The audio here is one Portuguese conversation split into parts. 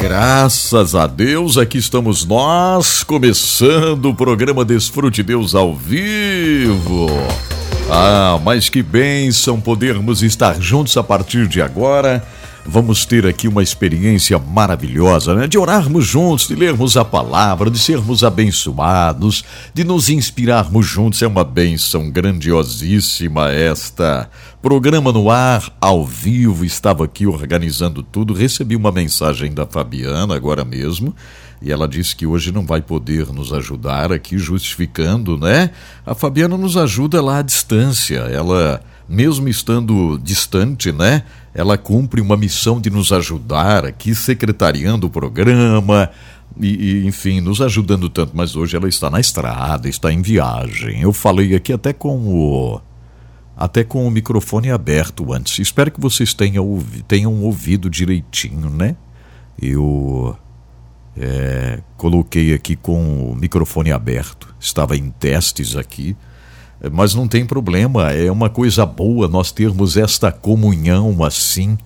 Graças a Deus, aqui estamos nós, começando o programa Desfrute Deus ao vivo. Ah, mas que bênção podermos estar juntos a partir de agora. Vamos ter aqui uma experiência maravilhosa, né? De orarmos juntos, de lermos a palavra, de sermos abençoados, de nos inspirarmos juntos. É uma bênção grandiosíssima esta. Programa no ar, ao vivo, estava aqui organizando tudo. Recebi uma mensagem da Fabiana agora mesmo e ela disse que hoje não vai poder nos ajudar aqui, justificando, né? A Fabiana nos ajuda lá à distância, ela... mesmo estando distante, né? Ela cumpre uma missão de nos ajudar aqui, secretariando o programa e enfim, nos ajudando tanto. Mas hoje ela está na estrada, está em viagem. Eu falei aqui até com o microfone aberto antes. Espero que vocês tenham ouvido direitinho, né? Eu coloquei aqui com o microfone aberto. Estava em testes aqui. Mas não tem problema, é uma coisa boa nós termos esta comunhão assim.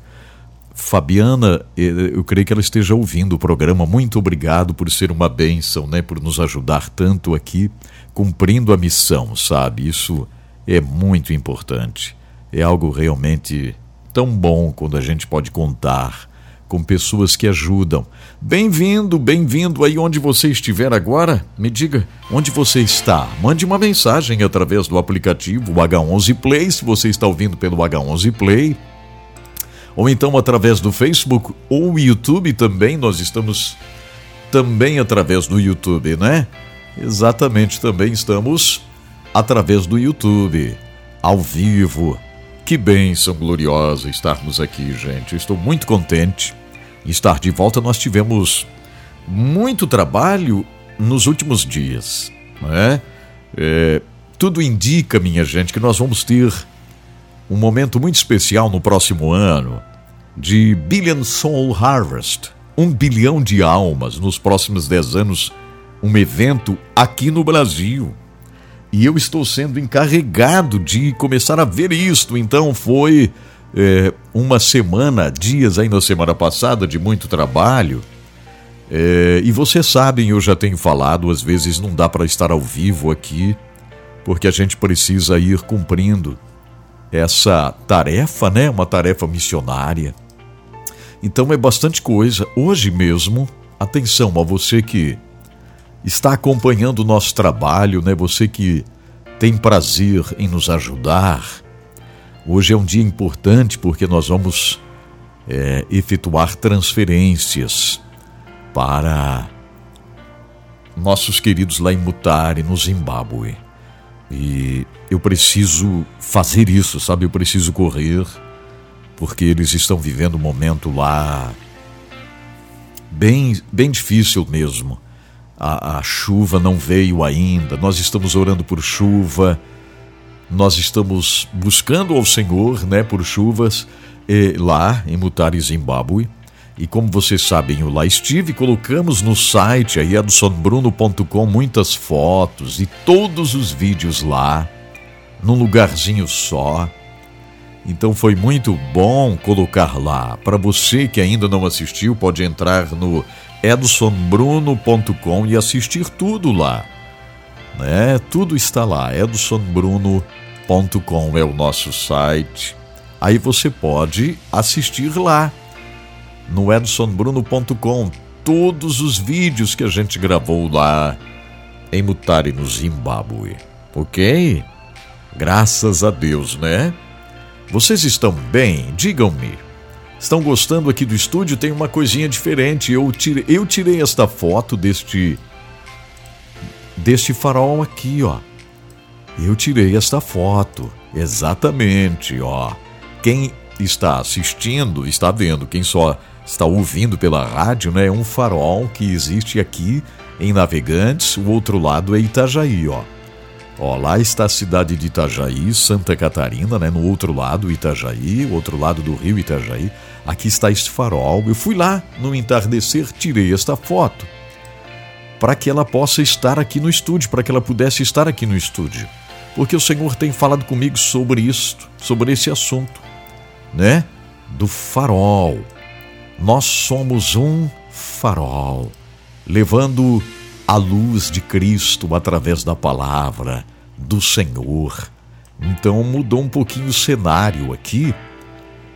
Fabiana, eu creio que ela esteja ouvindo o programa. Muito obrigado por ser uma bênção, né? Por nos ajudar tanto aqui, cumprindo a missão, sabe? Isso é muito importante. É algo realmente tão bom quando a gente pode contar com pessoas que ajudam. Bem-vindo aí onde você estiver agora. Me diga onde você está. Mande uma mensagem através do aplicativo H11 Play, se você está ouvindo pelo H11 Play. Ou então através do Facebook ou YouTube também. Nós estamos também através do YouTube, né? Exatamente, também estamos através do YouTube, ao vivo. Que bênção gloriosa estarmos aqui, gente. Estou muito contente de estar de volta. Nós tivemos muito trabalho nos últimos dias, né? Tudo indica, minha gente, que nós vamos ter um momento muito especial no próximo ano de Billion Soul Harvest, 1 bilhão de almas nos próximos 10 anos, um evento aqui no Brasil. E eu estou sendo encarregado de começar a ver isto. Então foi uma semana, dias aí na semana passada, de muito trabalho. E vocês sabem, eu já tenho falado, às vezes não dá para estar ao vivo aqui, porque a gente precisa ir cumprindo essa tarefa, né? Uma tarefa missionária. Então é bastante coisa. Hoje mesmo, atenção a você que está acompanhando o nosso trabalho, né? Você que tem prazer em nos ajudar. Hoje é um dia importante porque nós vamos efetuar transferências para nossos queridos lá em Mutare, no Zimbábue. E eu preciso fazer isso, sabe? Eu preciso correr porque eles estão vivendo um momento lá bem, bem difícil mesmo. A chuva não veio ainda, nós estamos orando por chuva, nós estamos buscando ao Senhor, né, por chuvas lá em Mutare, Zimbábue. E como vocês sabem, eu lá estive, colocamos no site aí, EdsonBruno.com, muitas fotos e todos os vídeos lá, num lugarzinho só. Então foi muito bom colocar lá. Para você que ainda não assistiu, pode entrar no EdsonBruno.com e assistir tudo lá, né? Tudo está lá. EdsonBruno.com é o nosso site. Aí você pode assistir lá no EdsonBruno.com todos os vídeos que a gente gravou lá em Mutare, no Zimbábue. Ok? Graças a Deus, né? Vocês estão bem? Digam-me. Estão gostando aqui do estúdio? Tem uma coisinha diferente. Eu tirei esta foto deste farol aqui, ó. Eu tirei esta foto. Exatamente, ó. Quem está assistindo, está vendo. Quem só está ouvindo pela rádio, né? É um farol que existe aqui em Navegantes. O outro lado é Itajaí, ó. Ó, lá está a cidade de Itajaí, Santa Catarina, né? No outro lado, Itajaí, outro lado do rio Itajaí. Aqui está este farol. Eu fui lá no entardecer, tirei esta foto para que ela possa estar aqui no estúdio, para que ela pudesse estar aqui no estúdio. Porque o Senhor tem falado comigo sobre isto, sobre esse assunto, né? Do farol. Nós somos um farol, levando a luz de Cristo através da palavra do Senhor. Então mudou um pouquinho o cenário aqui.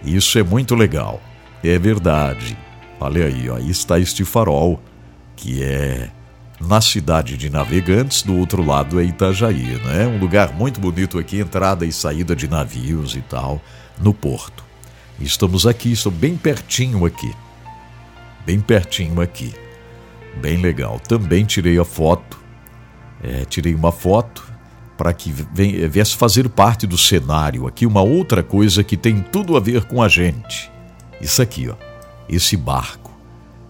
Isso é muito legal. É verdade. Olha aí, ó, aí está este farol, que é na cidade de Navegantes, do outro lado é Itajaí, né? Um lugar muito bonito aqui, entrada e saída de navios e tal, no porto. Estamos aqui, estou bem pertinho aqui. Bem pertinho aqui. Bem legal. Também tirei a foto, tirei uma foto para que viesse fazer parte do cenário aqui, uma outra coisa que tem tudo a ver com a gente. Isso aqui, ó, esse barco.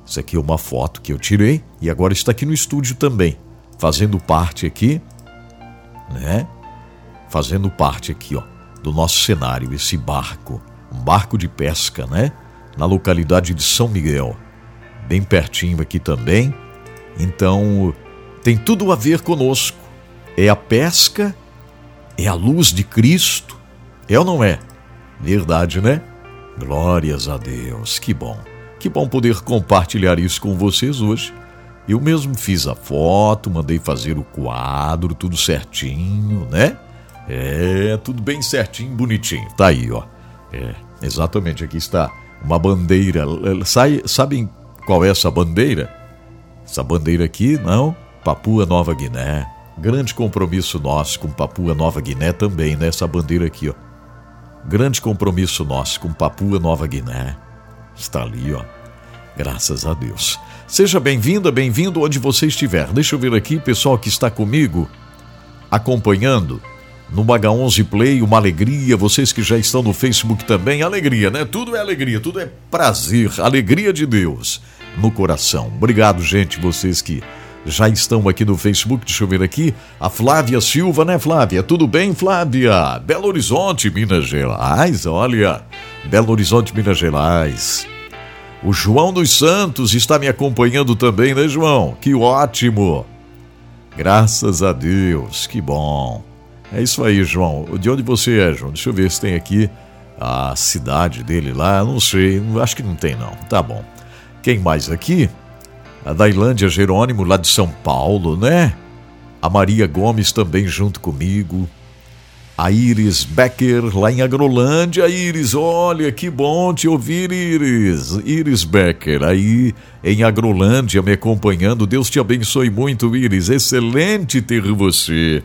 Isso aqui é uma foto que eu tirei e agora está aqui no estúdio também, fazendo parte aqui, né? Fazendo parte aqui, ó, do nosso cenário, esse barco. Um barco de pesca, né? Na localidade de São Miguel. Bem pertinho aqui também. Então, tem tudo a ver conosco. É a pesca, é a luz de Cristo. É ou não é? Verdade, né? Glórias a Deus. Que bom. Que bom poder compartilhar isso com vocês hoje. Eu mesmo fiz a foto, mandei fazer o quadro, tudo certinho, né? É, tudo bem certinho, bonitinho. Tá aí, ó. É, exatamente. Aqui está uma bandeira. Sabem qual é essa bandeira? Essa bandeira aqui, não? Papua Nova Guiné. Grande compromisso nosso com Papua Nova Guiné também, né? Essa bandeira aqui, ó. Grande compromisso nosso com Papua Nova Guiné. Está ali, ó. Graças a Deus. Seja bem-vinda, bem-vindo onde você estiver. Deixa eu ver aqui, pessoal que está comigo, acompanhando no H11 Play, uma alegria. Vocês que já estão no Facebook também, alegria, né? Tudo é alegria, tudo é prazer, alegria de Deus no coração. Obrigado, gente, vocês que já estão aqui no Facebook. Deixa eu ver aqui, a Flávia Silva, né, Flávia? Tudo bem, Flávia? Belo Horizonte, Minas Gerais, olha, Belo Horizonte, Minas Gerais. O João dos Santos está me acompanhando também, né, João? Que ótimo! Graças a Deus, que bom. É isso aí, João. De onde você é, João? Deixa eu ver se tem aqui a cidade dele lá. Não sei, acho que não tem, não. Tá bom. Quem mais aqui? A Dailândia Jerônimo, lá de São Paulo, né? A Maria Gomes também junto comigo. A Iris Becker, lá em Agrolândia. Iris, olha, que bom te ouvir, Iris. Iris Becker, aí em Agrolândia, me acompanhando. Deus te abençoe muito, Iris. Excelente ter você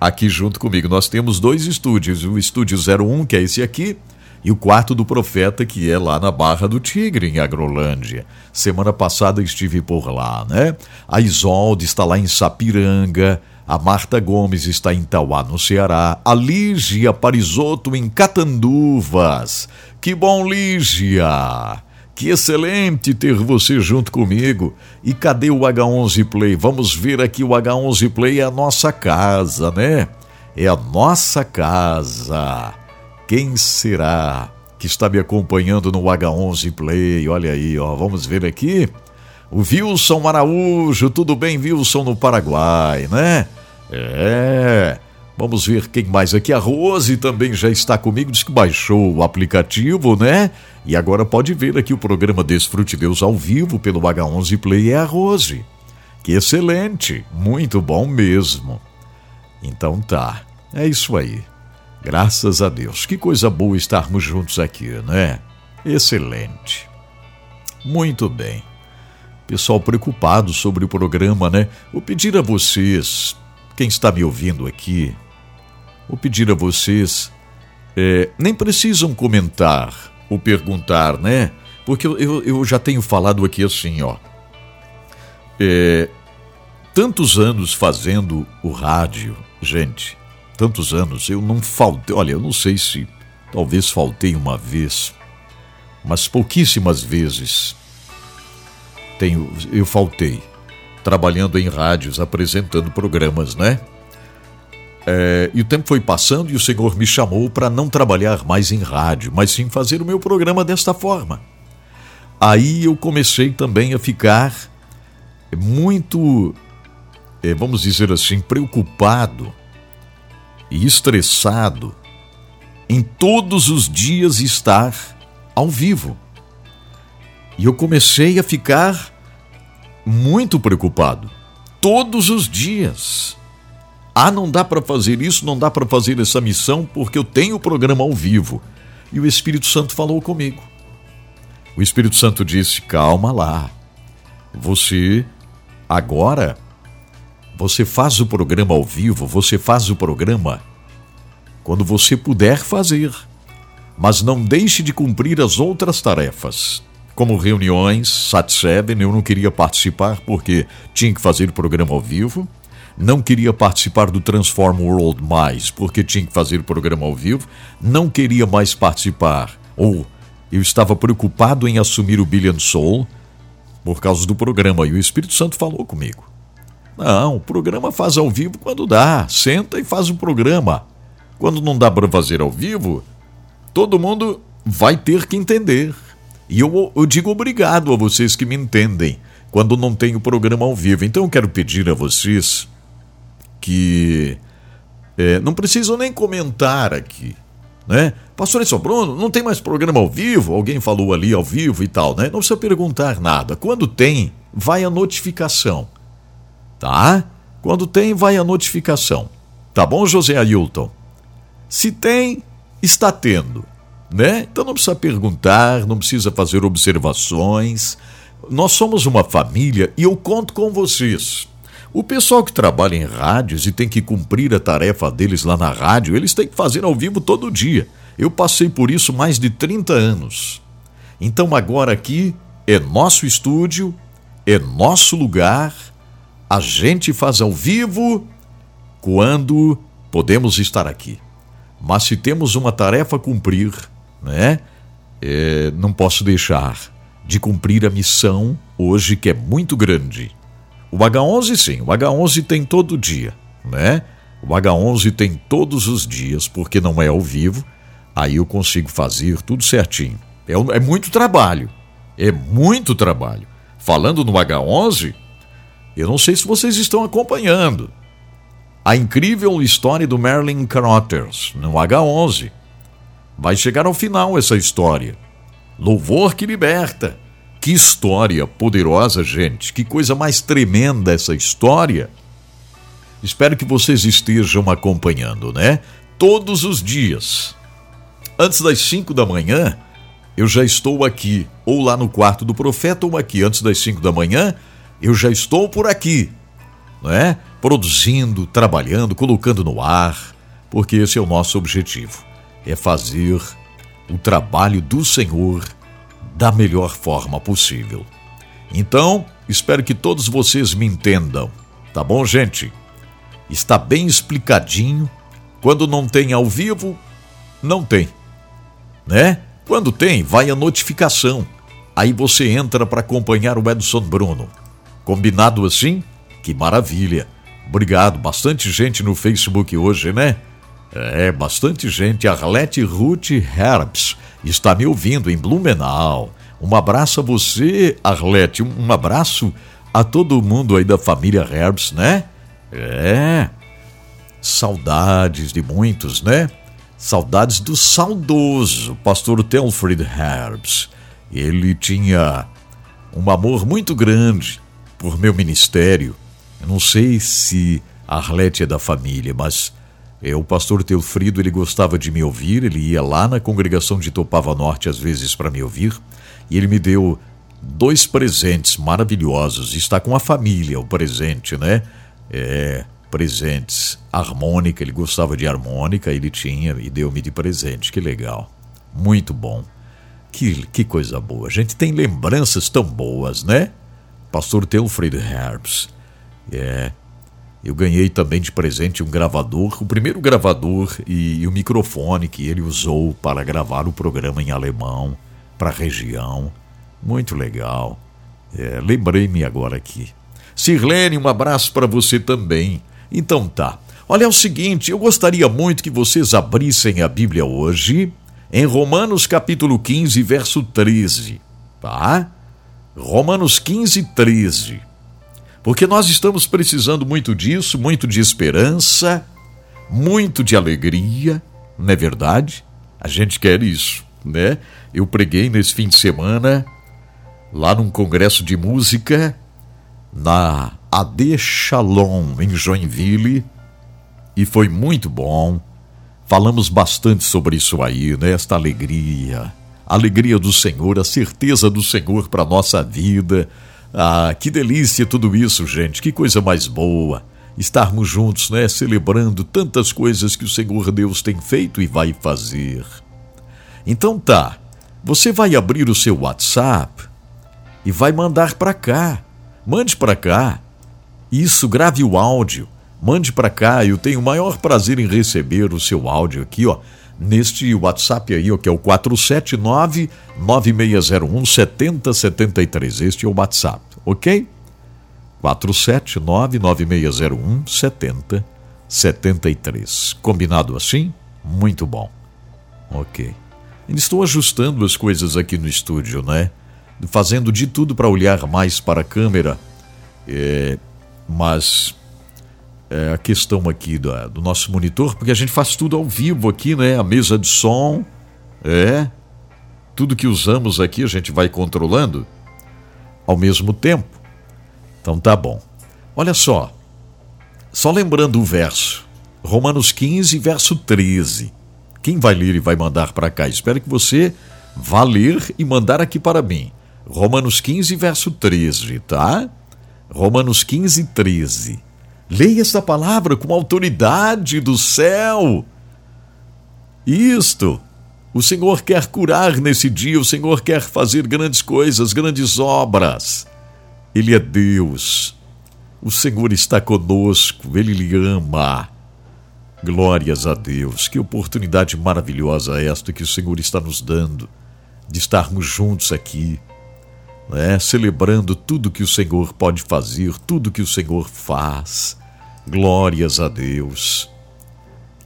aqui junto comigo. Nós temos dois estúdios, o estúdio 01, que é esse aqui, e o quarto do profeta, que é lá na Barra do Tigre, em Agrolândia. Semana passada estive por lá, né? A Isolde está lá em Sapiranga, a Marta Gomes está em Tauá, no Ceará, a Lígia Parisotto em Catanduvas. Que bom, Lígia! Que excelente ter você junto comigo. E cadê o H11 Play? Vamos ver aqui, o H11 Play é a nossa casa, né? É a nossa casa. Quem será que está me acompanhando no H11 Play? Olha aí, ó, vamos ver aqui. O Wilson Araújo, tudo bem, Wilson, no Paraguai, né? É... Vamos ver quem mais aqui. A Rose também já está comigo, diz que baixou o aplicativo, né? E agora pode ver aqui o programa Desfrute Deus ao vivo pelo H11 Play. É a Rose. Que excelente. Muito bom mesmo. Então tá. É isso aí. Graças a Deus. Que coisa boa estarmos juntos aqui, né? Excelente. Muito bem. Pessoal preocupado sobre o programa, né? Vou pedir a vocês, quem está me ouvindo aqui, vou pedir a vocês, nem precisam comentar ou perguntar, né? Porque eu já tenho falado aqui assim, ó. Tantos anos fazendo o rádio, gente, tantos anos, eu não faltei, olha, eu não sei se talvez faltei uma vez, mas pouquíssimas vezes eu faltei, trabalhando em rádios, apresentando programas, né? E o tempo foi passando e o Senhor me chamou para não trabalhar mais em rádio, mas sim fazer o meu programa desta forma. Aí eu comecei também a ficar muito, vamos dizer assim, preocupado e estressado em todos os dias estar ao vivo. E eu comecei a ficar muito preocupado, todos os dias. Ah, não dá para fazer isso, não dá para fazer essa missão, porque eu tenho o programa ao vivo. E o Espírito Santo falou comigo. O Espírito Santo disse, calma lá. Você, agora, você faz o programa ao vivo, você faz o programa quando você puder fazer. Mas não deixe de cumprir as outras tarefas, como reuniões, Sat7, eu não queria participar porque tinha que fazer o programa ao vivo. Não queria participar do Transform World mais, porque tinha que fazer o programa ao vivo. Não queria mais participar, ou eu estava preocupado em assumir o Billion Soul por causa do programa. E o Espírito Santo falou comigo. Não, o programa faz ao vivo quando dá. Senta e faz o programa. Quando não dá para fazer ao vivo, todo mundo vai ter que entender. E eu digo obrigado a vocês que me entendem quando não tem o programa ao vivo. Então eu quero pedir a vocês que não precisam nem comentar aqui, né? Pastor Edson Bruno, não tem mais programa ao vivo? Alguém falou ali ao vivo e tal, né? Não precisa perguntar nada. Quando tem, vai a notificação, tá? Quando tem, vai a notificação. Tá bom, José Ailton? Se tem, está tendo, né? Então não precisa perguntar, não precisa fazer observações. Nós somos uma família e eu conto com vocês. O pessoal que trabalha em rádios e tem que cumprir a tarefa deles lá na rádio, eles têm que fazer ao vivo todo dia. Eu passei por isso mais de 30 anos. Então agora aqui é nosso estúdio, é nosso lugar. A gente faz ao vivo quando podemos estar aqui. Mas se temos uma tarefa a cumprir, né? Não posso deixar de cumprir a missão hoje, que é muito grande. O H11 sim, o H11 tem todo dia, né? O H11 tem todos os dias, porque não é ao vivo, aí eu consigo fazer tudo certinho. É muito trabalho, é muito trabalho. Falando no H11, eu não sei se vocês estão acompanhando a incrível história do Marilyn Crothers no H11. Vai chegar ao final essa história. Louvor que liberta. Que história poderosa, gente. Que coisa mais tremenda essa história. Espero que vocês estejam acompanhando, né? Todos os dias. Antes das 5 da manhã, eu já estou aqui. Ou lá no quarto do profeta, ou aqui. Antes das 5 da manhã, eu já estou por aqui, né? Produzindo, trabalhando, colocando no ar. Porque esse é o nosso objetivo. É fazer o trabalho do Senhor da melhor forma possível. Então, espero que todos vocês me entendam. Tá bom, gente? Está bem explicadinho. Quando não tem ao vivo, não tem, né? Quando tem, vai a notificação. Aí você entra para acompanhar o Edson Bruno. Combinado assim? Que maravilha. Obrigado. Bastante gente no Facebook hoje, né? Bastante gente. Arlete Ruth Herbs está me ouvindo em Blumenau. Um abraço a você, Arlete. Um abraço a todo mundo aí da família Herbs, né? Saudades de muitos, né? Saudades do saudoso pastor Telfrid Herbs. Ele tinha um amor muito grande por meu ministério. Eu não sei se a Arlete é da família, mas o pastor Teofrido, ele gostava de me ouvir, ele ia lá na congregação de Topava Norte às vezes para me ouvir, e ele me deu 2 presentes maravilhosos. Está com a família o presente, né? Presentes. Harmônica, ele gostava de harmônica, ele tinha e deu-me de presente. Que legal. Muito bom. Que coisa boa. A gente tem lembranças tão boas, né? Pastor Teofrido Herbs. Eu ganhei também de presente um gravador, o primeiro gravador e o microfone que ele usou para gravar o programa em alemão para a região. Muito legal. É, lembrei-me agora aqui. Sirlene, um abraço para você também. Então tá. Olha, é o seguinte, eu gostaria muito que vocês abrissem a Bíblia hoje em Romanos capítulo 15, verso 13, tá? Romanos 15, 13. Porque nós estamos precisando muito disso, muito de esperança, muito de alegria, não é verdade? A gente quer isso, né? Eu preguei nesse fim de semana, lá num congresso de música, na AD Shalom, em Joinville, e foi muito bom. Falamos bastante sobre isso aí, né? Esta alegria, a alegria do Senhor, a certeza do Senhor para a nossa vida. Ah, que delícia tudo isso, gente, que coisa mais boa, estarmos juntos, né, celebrando tantas coisas que o Senhor Deus tem feito e vai fazer. Então tá, você vai abrir o seu WhatsApp e vai mandar para cá, mande para cá, isso, grave o áudio, mande para cá, eu tenho o maior prazer em receber o seu áudio aqui, ó, neste WhatsApp aí, ó, que é o 479-9601-7073. Este é o WhatsApp, ok? 479-9601-7073. Combinado assim? Muito bom. Ok. Estou ajustando as coisas aqui no estúdio, né? Fazendo de tudo para olhar mais para a câmera. Mas... a questão aqui do nosso monitor, porque a gente faz tudo ao vivo aqui, né? A mesa de som, tudo que usamos aqui a gente vai controlando ao mesmo tempo. Então tá bom. Olha só lembrando o verso, Romanos 15, verso 13. Quem vai ler e vai mandar para cá? Espero que você vá ler e mandar aqui para mim. Romanos 15, verso 13, tá? Romanos 15, 13. Leia essa palavra com autoridade do céu. Isto, o Senhor quer curar nesse dia, o Senhor quer fazer grandes coisas, grandes obras. Ele é Deus. O Senhor está conosco, Ele lhe ama. Glórias a Deus. Que oportunidade maravilhosa esta que o Senhor está nos dando, de estarmos juntos aqui, né, celebrando tudo que o Senhor pode fazer, tudo que o Senhor faz. Glórias a Deus.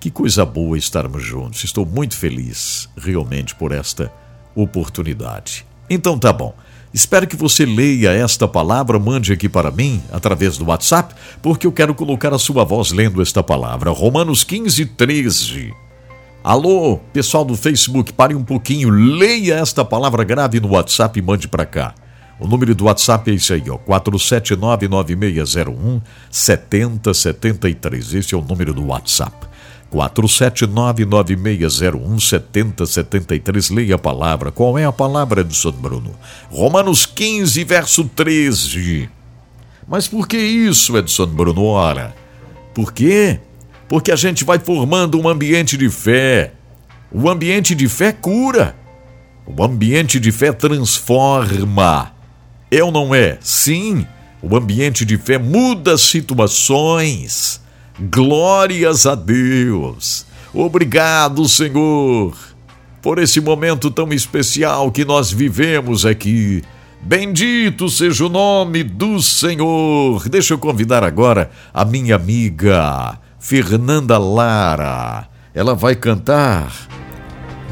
Que coisa boa estarmos juntos. Estou muito feliz, realmente, por esta oportunidade. Então tá bom. Espero que você leia esta palavra, mande aqui para mim, através do WhatsApp, porque eu quero colocar a sua voz lendo esta palavra. Romanos 15, 13. Alô, pessoal do Facebook, pare um pouquinho, leia esta palavra grave no WhatsApp e mande para cá. O número do WhatsApp é esse aí, ó, 479-9601-7073. Esse é o número do WhatsApp. 479-9601-7073. Leia a palavra. Qual é a palavra de São Bruno? Romanos 15, verso 13. Mas por que isso, Edson Bruno? Ora, por quê? Porque a gente vai formando um ambiente de fé. O ambiente de fé cura. O ambiente de fé transforma. É ou não é? Sim, o ambiente de fé muda situações. Glórias a Deus. Obrigado, Senhor, por esse momento tão especial que nós vivemos aqui. Bendito seja o nome do Senhor. Deixa eu convidar agora a minha amiga Fernanda Lara. Ela vai cantar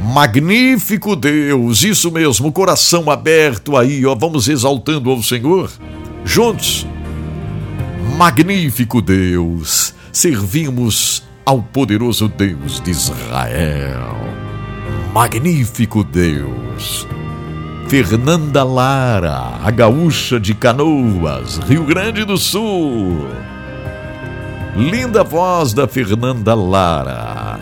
Magnífico Deus, isso mesmo, coração aberto aí, ó, vamos exaltando ao Senhor, juntos. Magnífico Deus, servimos ao poderoso Deus de Israel. Magnífico Deus. Fernanda Lara, a gaúcha de Canoas, Rio Grande do Sul. Linda voz da Fernanda Lara.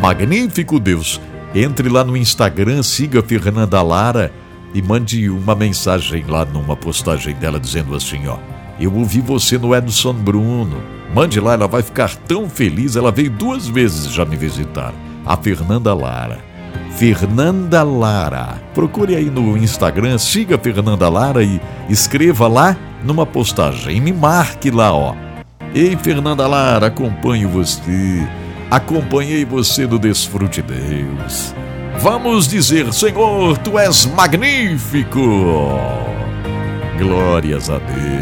Magnífico Deus. Entre lá no Instagram, siga Fernanda Lara e mande uma mensagem lá numa postagem dela dizendo assim, ó, eu ouvi você no Edson Bruno. Mande lá, ela vai ficar tão feliz. Ela veio 2 vezes já me visitar. A Fernanda Lara. Fernanda Lara. Procure aí no Instagram, siga a Fernanda Lara e escreva lá numa postagem. E me marque lá, ó. Ei, Fernanda Lara, acompanhei você do Desfrute Deus. Vamos dizer, Senhor, Tu és magnífico. Glórias a Deus.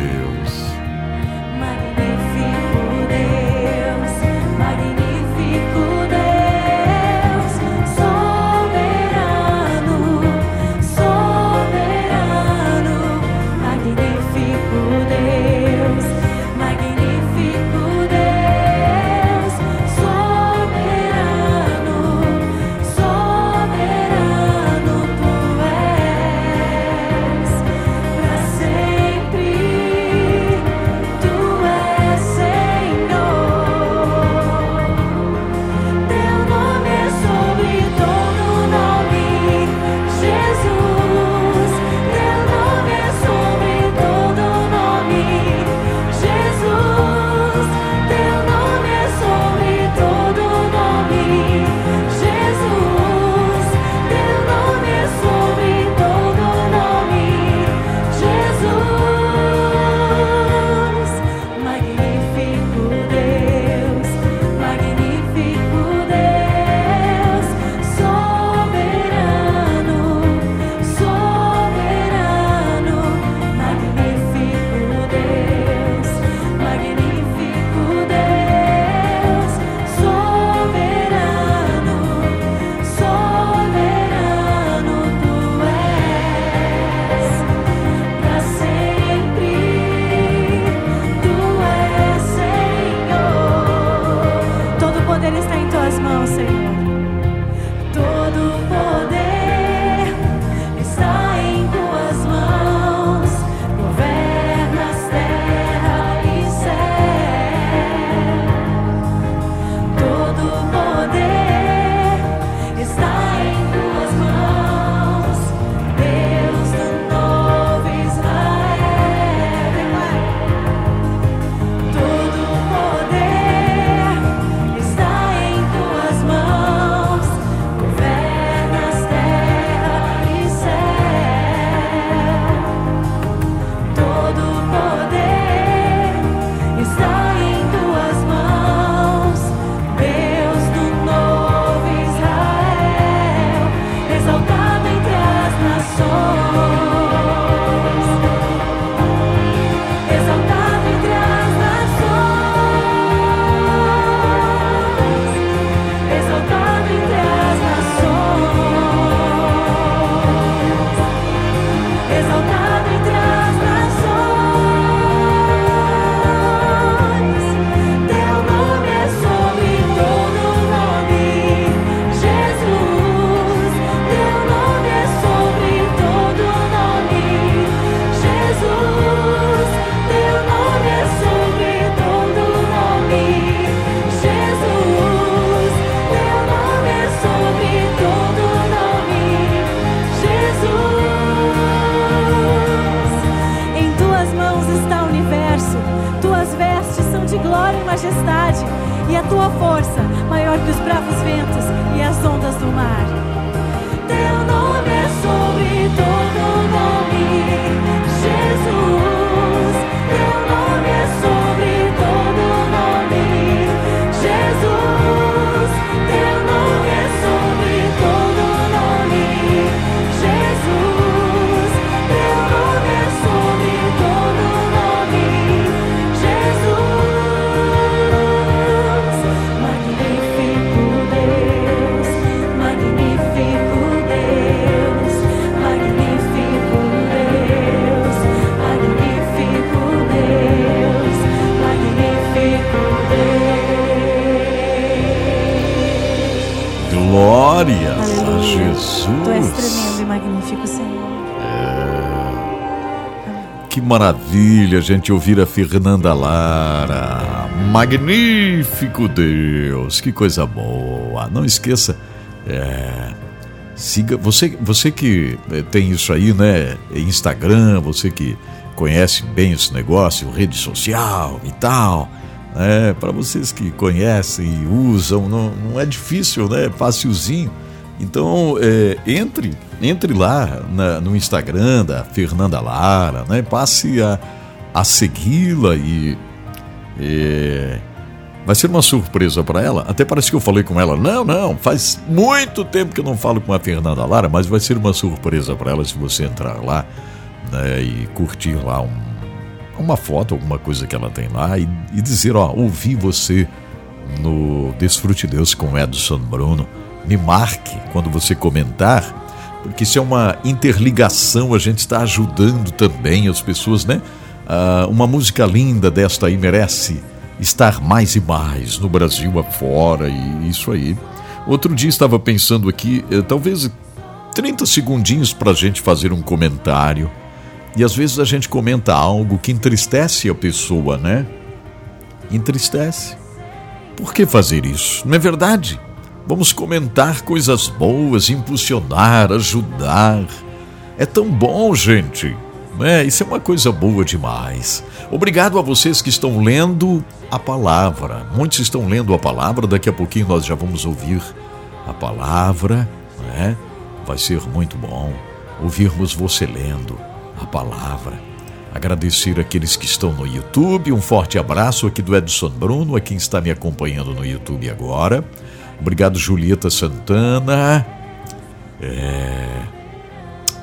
Maravilha, a gente ouvir a Fernanda Lara. Magnífico Deus, que coisa boa. Não esqueça, siga, você que tem isso aí, né? Instagram, você que conhece bem esse negócio, rede social e tal, né? Para vocês que conhecem e usam, não é difícil, né? É facilzinho. Então, entre lá no Instagram da Fernanda Lara, né? Passe a segui-la e E vai ser uma surpresa para ela. Até parece que eu falei com ela. Não, faz muito tempo que eu não falo com a Fernanda Lara, mas vai ser uma surpresa para ela se você entrar lá, né, e curtir lá uma foto, alguma coisa que ela tem lá, e dizer, ó, ouvi você no Desfrute Deus com Edson Bruno. Me marque quando você comentar, porque isso é uma interligação, a gente está ajudando também as pessoas, né? Uma música linda desta aí merece estar mais e mais no Brasil afora, e isso aí. Outro dia estava pensando aqui, talvez 30 segundinhos para a gente fazer um comentário, e às vezes a gente comenta algo que entristece a pessoa, né? Entristece. Por que fazer isso? Não é verdade? Vamos comentar coisas boas, impulsionar, ajudar. É tão bom, gente. É, isso é uma coisa boa demais. Obrigado a vocês que estão lendo a palavra. Muitos estão lendo a palavra. Daqui a pouquinho nós já vamos ouvir a palavra, né? Vai ser muito bom ouvirmos você lendo a palavra. Agradecer aqueles que estão no YouTube. Um forte abraço aqui do Edson Bruno, a quem está me acompanhando no YouTube agora. Obrigado, Julieta Santana.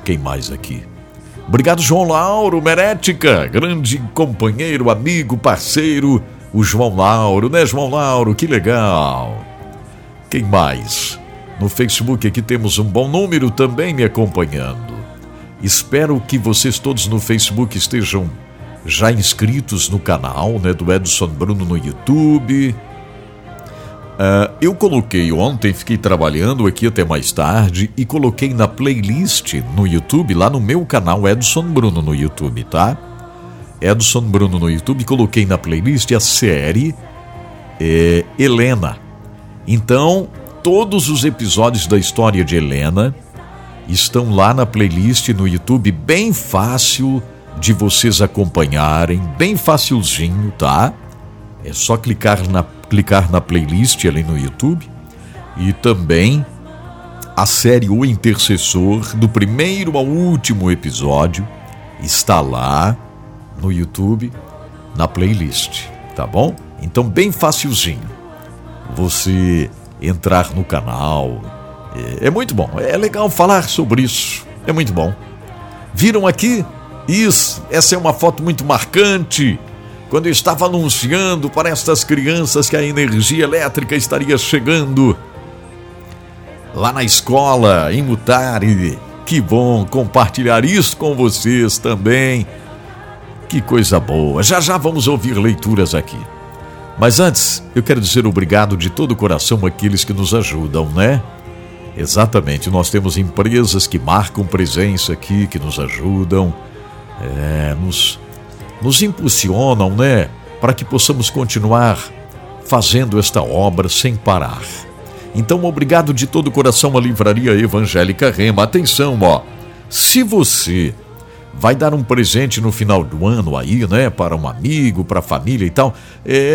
Quem mais aqui? Obrigado, João Lauro, Merética. Grande companheiro, amigo, parceiro, o João Lauro, né, João Lauro? Que legal. Quem mais? No Facebook aqui temos um bom número também me acompanhando. Espero que vocês todos no Facebook estejam já inscritos no canal, né, do Edson Bruno no YouTube. Eu coloquei ontem, fiquei trabalhando aqui até mais tarde e coloquei na playlist no YouTube, lá no meu canal Edson Bruno no YouTube, tá? Edson Bruno no YouTube, coloquei na playlist a série Helena. Então, todos os episódios da história de Helena estão lá na playlist no YouTube, bem fácil de vocês acompanharem, bem facilzinho, tá? É só clicar na playlist ali no YouTube. E também a série O Intercessor, do primeiro ao último episódio, está lá no YouTube, na playlist, tá bom? Então, bem facilzinho você entrar no canal. É muito bom, é legal falar sobre isso, é muito bom. Viram aqui? Isso, essa é uma foto muito marcante. Quando eu estava anunciando para estas crianças que a energia elétrica estaria chegando lá na escola, em Mutare. Que bom compartilhar isso com vocês também. Que coisa boa. Já já vamos ouvir leituras aqui. Mas antes, eu quero dizer obrigado de todo o coração àqueles que nos ajudam, né? Exatamente, nós temos empresas que marcam presença aqui, que nos ajudam, nos impulsionam, né, para que possamos continuar fazendo esta obra sem parar. Então, obrigado de todo o coração à Livraria Evangélica Rema. Atenção, ó, se você vai dar um presente no final do ano aí, né, para um amigo, para a família e tal,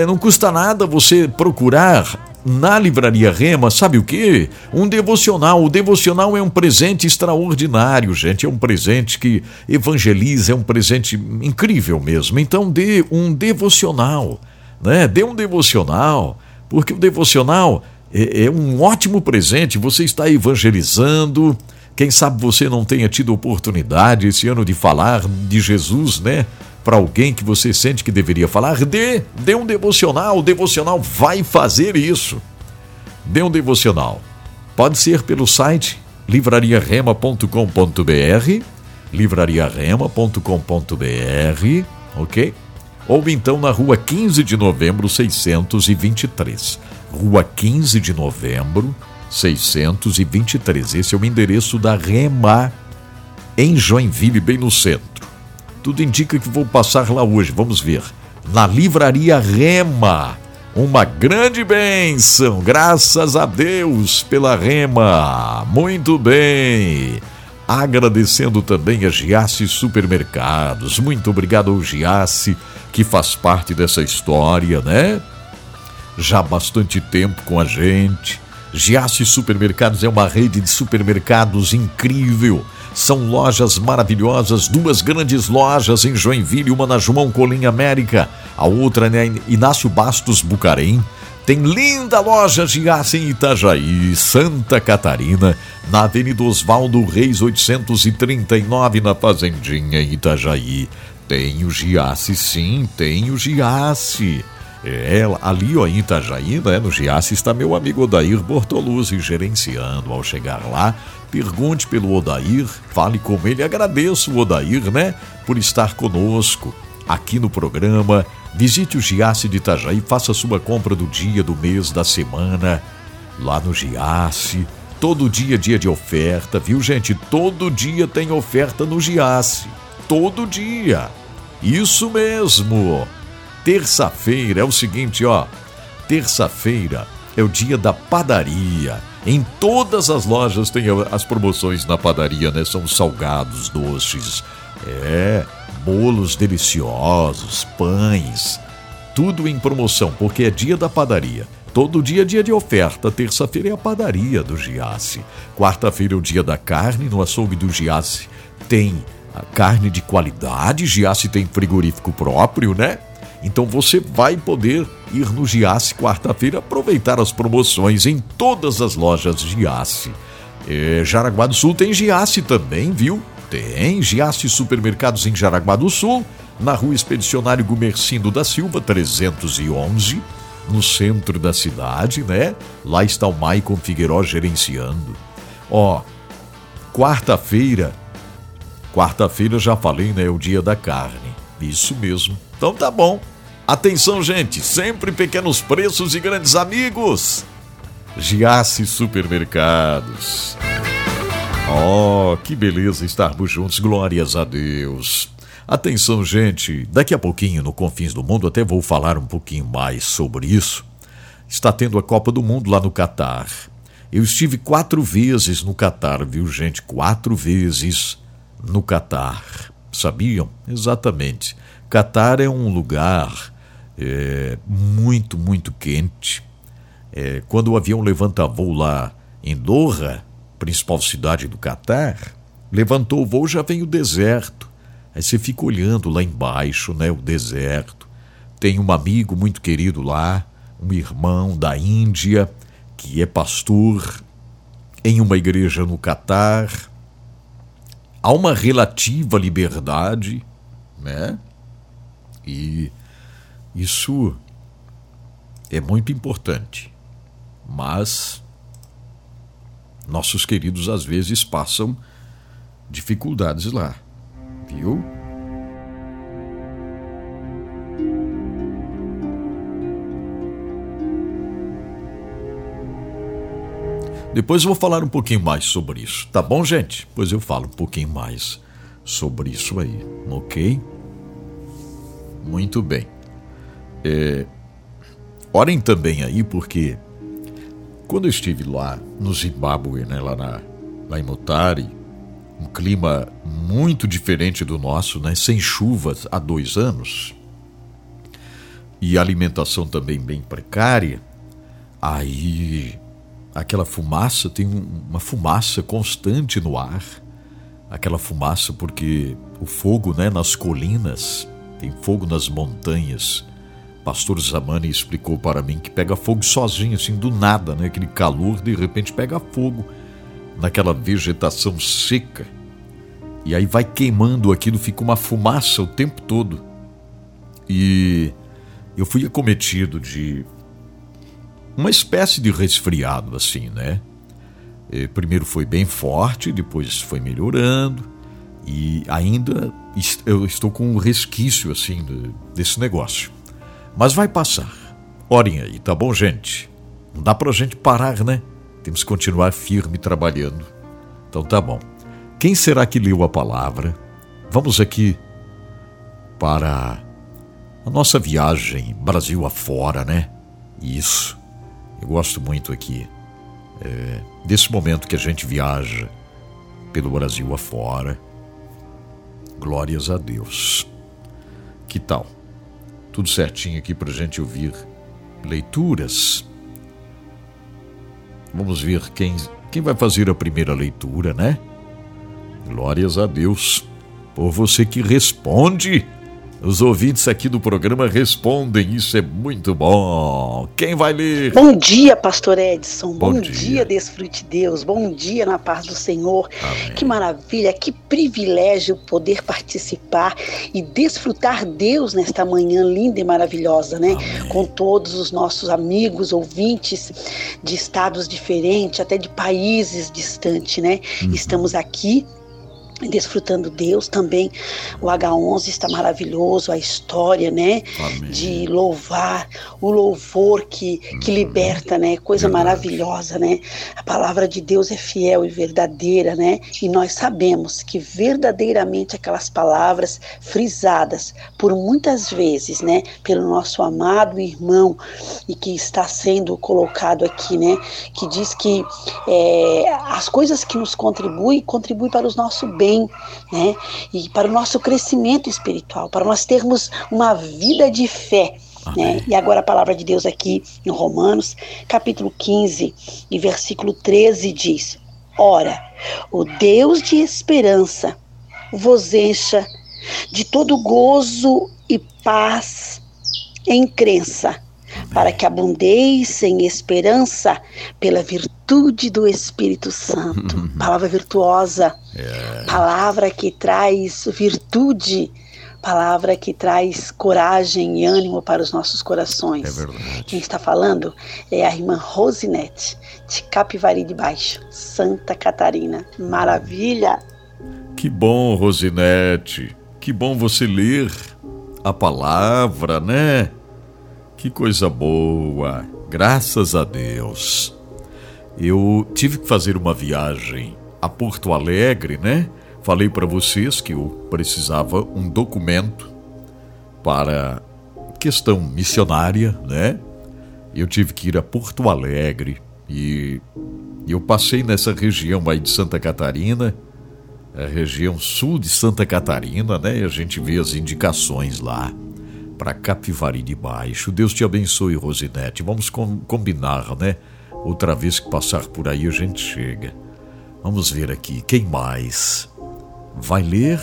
não custa nada você procurar na Livraria Rema, sabe o quê? Um devocional. O devocional é um presente extraordinário, gente. É um presente que evangeliza, é um presente incrível mesmo. Então dê um devocional, né? Dê um devocional, porque o devocional é um ótimo presente. Você está evangelizando. Quem sabe você não tenha tido oportunidade esse ano de falar de Jesus, né? Para alguém que você sente que deveria falar, dê um devocional. O devocional vai fazer isso. Dê um devocional. Pode ser pelo site livrariarema.com.br, livrariarema.com.br, ok? Ou então na Rua 15 de Novembro, 623. Rua 15 de Novembro, 623. Esse é o endereço da Rema em Joinville, bem no centro. Tudo indica que vou passar lá hoje, vamos ver. Na Livraria Rema, uma grande bênção, graças a Deus pela Rema. Muito bem. Agradecendo também a Giassi Supermercados. Muito obrigado ao Giassi, que faz parte dessa história, né? Já há bastante tempo com a gente. Giassi Supermercados é uma rede de supermercados incrível. São lojas maravilhosas, duas grandes lojas em Joinville, uma na João Colim América, a outra na Inácio Bastos Bucarém. Tem linda loja Giassi em Itajaí, Santa Catarina, na Avenida Osvaldo Reis 839, na Fazendinha, em Itajaí. Tem o Giassi, sim, tem o Giassi. É, ali ó, em Itajaí, né, no Giassi está meu amigo Odair Bortoluzzi gerenciando. Ao chegar lá, pergunte pelo Odair, fale com ele. Agradeço o Odair, né, por estar conosco aqui no programa. Visite o Giassi de Itajaí, faça sua compra do dia, do mês, da semana, lá no Giassi. Todo dia, dia de oferta, viu gente? Todo dia tem oferta no Giassi. Todo dia. Isso mesmo. Terça-feira é o seguinte, ó. Terça-feira é o dia da padaria. Em todas as lojas tem as promoções na padaria, né? São salgados, doces, bolos deliciosos, pães, tudo em promoção, porque é dia da padaria. Todo dia é dia de oferta. Terça-feira é a padaria do Giassi. Quarta-feira é o dia da carne. No açougue do Giassi tem a carne de qualidade. Giassi tem frigorífico próprio, né? Então você vai poder ir no Giassi quarta-feira, aproveitar as promoções em todas as lojas Giassi. Jaraguá do Sul tem Giassi também, viu? Tem Giassi Supermercados em Jaraguá do Sul, na Rua Expedicionário Gumercindo da Silva, 311, no centro da cidade, né? Lá está o Maicon Figueiró gerenciando. Ó, quarta-feira já falei, né? É o dia da carne. Isso mesmo. Então tá bom. Atenção, gente, sempre pequenos preços e grandes amigos. Giassi Supermercados. Oh, que beleza estarmos juntos, glórias a Deus. Atenção, gente, daqui a pouquinho no Confins do Mundo até vou falar um pouquinho mais sobre isso. Está tendo a Copa do Mundo lá no Qatar. Eu estive 4 vezes no Qatar, viu, gente? 4 vezes no Qatar. Sabiam? Exatamente. Qatar é um lugar muito, muito quente. Quando o avião levanta voo lá em Doha, principal cidade do Qatar, levantou o voo, já vem o deserto. Aí você fica olhando lá embaixo, né, o deserto. Tem um amigo muito querido lá, um irmão da Índia, que é pastor em uma igreja no Qatar. Há uma relativa liberdade, né? E isso é muito importante. Mas nossos queridos às vezes passam dificuldades lá, viu? Depois eu vou falar um pouquinho mais sobre isso, tá bom, gente? Pois eu falo um pouquinho mais sobre isso aí, ok? Muito bem. Orem também aí, porque quando eu estive lá no Zimbábue, né, lá em Mutare, um clima muito diferente do nosso, né, sem chuvas há 2 anos, e alimentação também bem precária, aí aquela fumaça, tem uma fumaça constante no ar, aquela fumaça porque o fogo, né, nas colinas, tem fogo nas montanhas. Pastor Zamani explicou para mim que pega fogo sozinho, assim, do nada, né? Aquele calor, de repente pega fogo naquela vegetação seca e aí vai queimando aquilo, fica uma fumaça o tempo todo. E eu fui acometido de uma espécie de resfriado, assim, né? Primeiro foi bem forte, depois foi melhorando e ainda eu estou com um resquício, assim, desse negócio. Mas vai passar. Orem aí, tá bom, gente? Não dá pra gente parar, né? Temos que continuar firme trabalhando. Então tá bom. Quem será que leu a palavra? Vamos aqui para a nossa viagem Brasil afora, né? Isso. Eu gosto muito aqui desse momento que a gente viaja pelo Brasil afora. Glórias a Deus. Que tal? Tudo certinho aqui para a gente ouvir leituras. Vamos ver quem vai fazer a primeira leitura, né? Glórias a Deus por você que responde. Os ouvintes aqui do programa respondem, isso é muito bom. Quem vai ler? Bom dia, pastor Edson. Bom dia, Desfrute Deus. Bom dia, na paz do Senhor. Amém. Que maravilha, que privilégio poder participar e desfrutar Deus nesta manhã linda e maravilhosa, né? Amém. Com todos os nossos amigos, ouvintes de estados diferentes, até de países distantes, né? Uhum. Estamos aqui desfrutando Deus. Também o H11 está maravilhoso, a história, né? Amém. De louvar, o louvor que liberta, né? Coisa maravilhosa, né? A palavra de Deus é fiel e verdadeira, né? E nós sabemos que verdadeiramente aquelas palavras frisadas por muitas vezes, né? Pelo nosso amado irmão e que está sendo colocado aqui, né? Que diz que as coisas que nos contribuem para os nossos bens, né? E para o nosso crescimento espiritual, para nós termos uma vida de fé, né? E agora a palavra de Deus aqui em Romanos, capítulo 15 e versículo 13 diz: Ora, o Deus de esperança vos encha de todo gozo e paz em crença, para que abundeis em esperança pela virtude do Espírito Santo. Palavra virtuosa, palavra que traz virtude, palavra que traz coragem e ânimo para os nossos corações. É verdade. Quem está falando é a irmã Rosinete, de Capivari de Baixo, Santa Catarina. Maravilha! Que bom, Rosinete, que bom você ler a palavra, né? Que coisa boa, graças a Deus. Eu tive que fazer uma viagem a Porto Alegre, né? Falei para vocês que eu precisava um documento para questão missionária, né? Eu tive que ir a Porto Alegre e eu passei nessa região aí de Santa Catarina, a região sul de Santa Catarina, né? E a gente vê as indicações lá para Capivari de Baixo. Deus te abençoe, Rosinete. Vamos combinar, né? Outra vez que passar por aí a gente chega. Vamos ver aqui, quem mais vai ler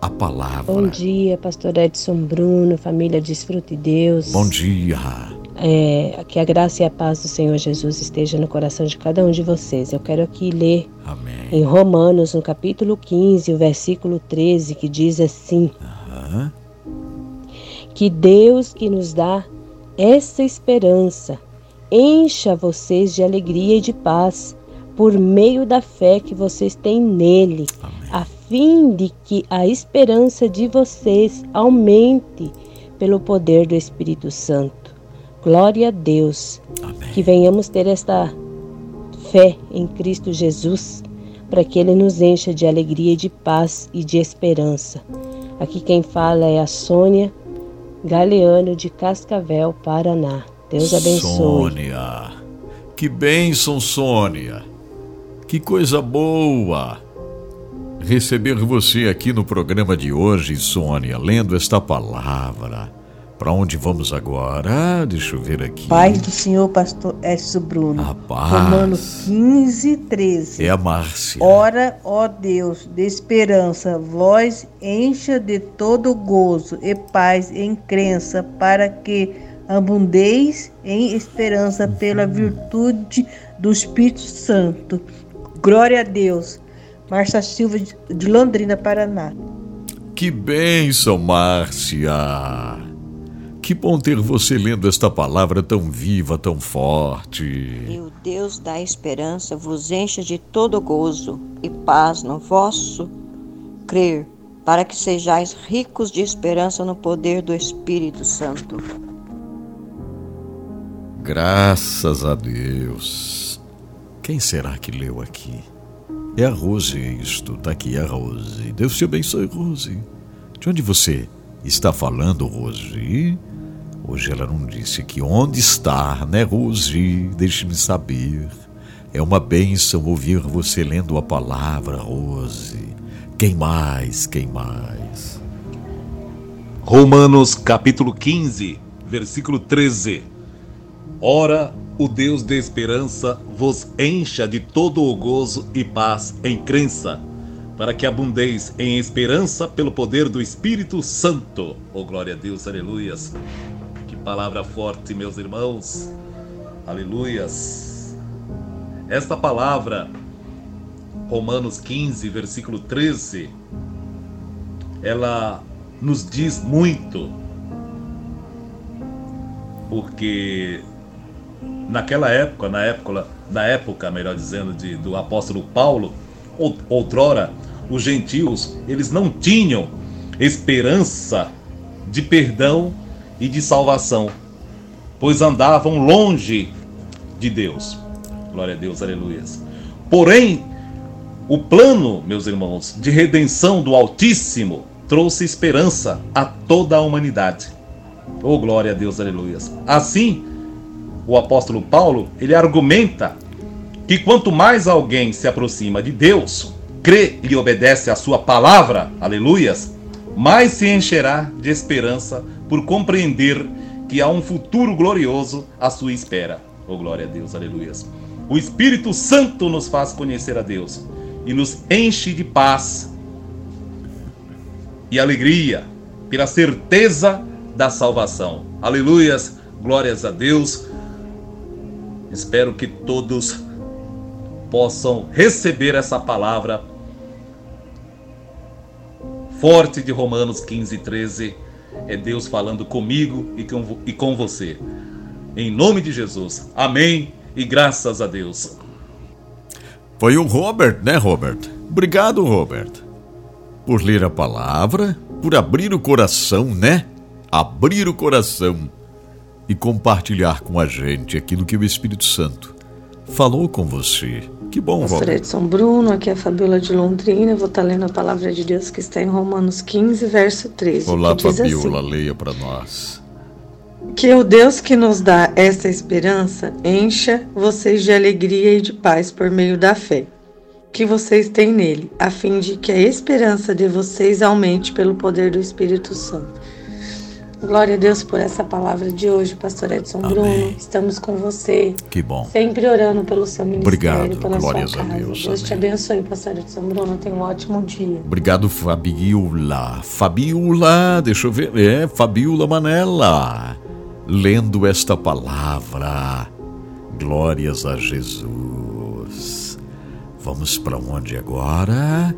a palavra? Bom dia, pastor Edson Bruno, família Desfrute Deus. Bom dia. Que a graça e a paz do Senhor Jesus esteja no coração de cada um de vocês. Eu quero aqui ler, amém, em Romanos, no capítulo 15, o versículo 13, que diz assim: Aham. Que Deus, que nos dá essa esperança, encha vocês de alegria e de paz por meio da fé que vocês têm nele, amém, a fim de que a esperança de vocês aumente pelo poder do Espírito Santo. Glória a Deus. Amém. Que venhamos ter esta fé em Cristo Jesus, para que Ele nos encha de alegria e de paz e de esperança. Aqui quem fala é a Sônia Galeano, de Cascavel, Paraná. Deus abençoe. Sônia, que bênção, Sônia. Que coisa boa receber você aqui no programa de hoje, Sônia, lendo esta palavra. Para onde vamos agora? Deixa eu ver aqui. Paz do Senhor, pastor Edson Bruno. Romanos 15, 13. É a Márcia. Ora, ó Deus de esperança, vós encha de todo gozo e paz em crença, para que abundeis em esperança pela virtude do Espírito Santo. Glória a Deus. Márcia Silva, de Londrina, Paraná. Que bênção, Márcia. Que bom ter você lendo esta palavra tão viva, tão forte. E o Deus da esperança vos encha de todo gozo e paz no vosso crer, para que sejais ricos de esperança no poder do Espírito Santo. Graças a Deus. Quem será que leu aqui? É a Rose, isto. Tá aqui, é a Rose. Deus te abençoe, Rose. De onde você está falando, Rose? Hoje ela não disse aqui onde está, né, Rose? Deixe-me saber. É uma bênção ouvir você lendo a palavra, Rose. Quem mais? Quem mais? Romanos capítulo 15, versículo 13. Ora, o Deus de esperança vos encha de todo o gozo e paz em crença, para que abundeis em esperança pelo poder do Espírito Santo. Oh, glória a Deus, aleluias. Que palavra forte, meus irmãos. Aleluias. Esta palavra, Romanos 15, versículo 13, ela nos diz muito, porque naquela época, na época, do apóstolo Paulo, outrora, os gentios, eles não tinham esperança de perdão e de salvação, pois andavam longe de Deus. Glória a Deus, aleluias. Porém, o plano, meus irmãos, de redenção do Altíssimo trouxe esperança a toda a humanidade. Oh, glória a Deus, aleluias. Assim, o apóstolo Paulo, ele argumenta que quanto mais alguém se aproxima de Deus, crê e obedece à sua palavra, aleluias, mais se encherá de esperança por compreender que há um futuro glorioso à sua espera. Oh, glória a Deus, aleluias. O Espírito Santo nos faz conhecer a Deus e nos enche de paz e alegria pela certeza da salvação. Aleluias, glórias a Deus. Espero que todos possam receber essa palavra forte de Romanos 15, 13. É Deus falando comigo e com você. Em nome de Jesus. Amém e graças a Deus. Foi o Robert, né, Robert? Obrigado, Robert, por ler a palavra, por abrir o coração, né? Abrir o coração e compartilhar com a gente aquilo que o Espírito Santo falou com você. Que bom, Robert. Pastor Edson Bruno, aqui é a Fabiola de Londrina. Eu vou estar lendo a palavra de Deus que está em Romanos 15, verso 13. Olá, Fabiola, assim, leia para nós. Que o Deus que nos dá esta esperança encha vocês de alegria e de paz por meio da fé que vocês têm nele, a fim de que a esperança de vocês aumente pelo poder do Espírito Santo. Glória a Deus por essa palavra de hoje, pastor Edson. Amém. Bruno, estamos com você. Que bom. Sempre orando pelo seu ministério, obrigado, pela sua casa. Deus, amém. Te abençoe, pastor Edson Bruno. Tenha um ótimo dia. Obrigado, Fabiola. Fabiola, deixa eu ver. É, Fabiola Manella, lendo esta palavra. Glórias a Jesus. Vamos para onde agora?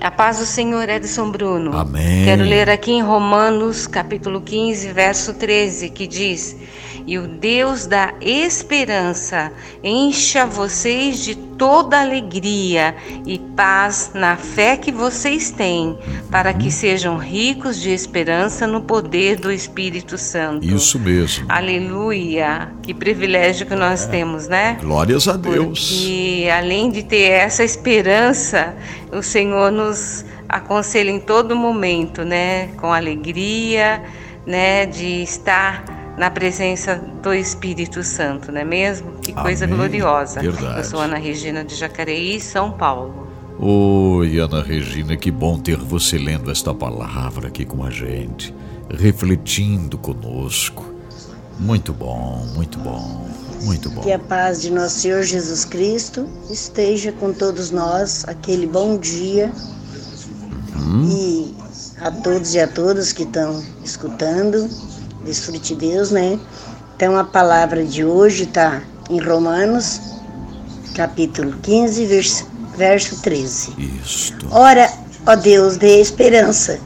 A paz do Senhor, Edson Bruno. Amém. Quero ler aqui em Romanos, capítulo 15, verso 13, que diz: E o Deus da esperança encha vocês de toda alegria e paz na fé que vocês têm, para que sejam ricos de esperança no poder do Espírito Santo. Isso mesmo. Aleluia. Que privilégio que nós temos, né? Glórias a Deus. E além de ter essa esperança, o Senhor nos aconselha em todo momento, né? Com alegria, né? De estar na presença do Espírito Santo, não é mesmo? Que coisa gloriosa. Verdade. Eu sou Ana Regina de Jacareí, São Paulo. Oi, Ana Regina, que bom ter você lendo esta palavra aqui com a gente, refletindo conosco. Muito bom, muito bom. Muito bom. Que a paz de nosso Senhor Jesus Cristo esteja com todos nós. Aquele bom dia. E a todos e a todas que estão escutando Desfrute Deus, né? Então a palavra de hoje está em Romanos, capítulo 15, verso 13. Isto. Ora, ó Deus de esperança,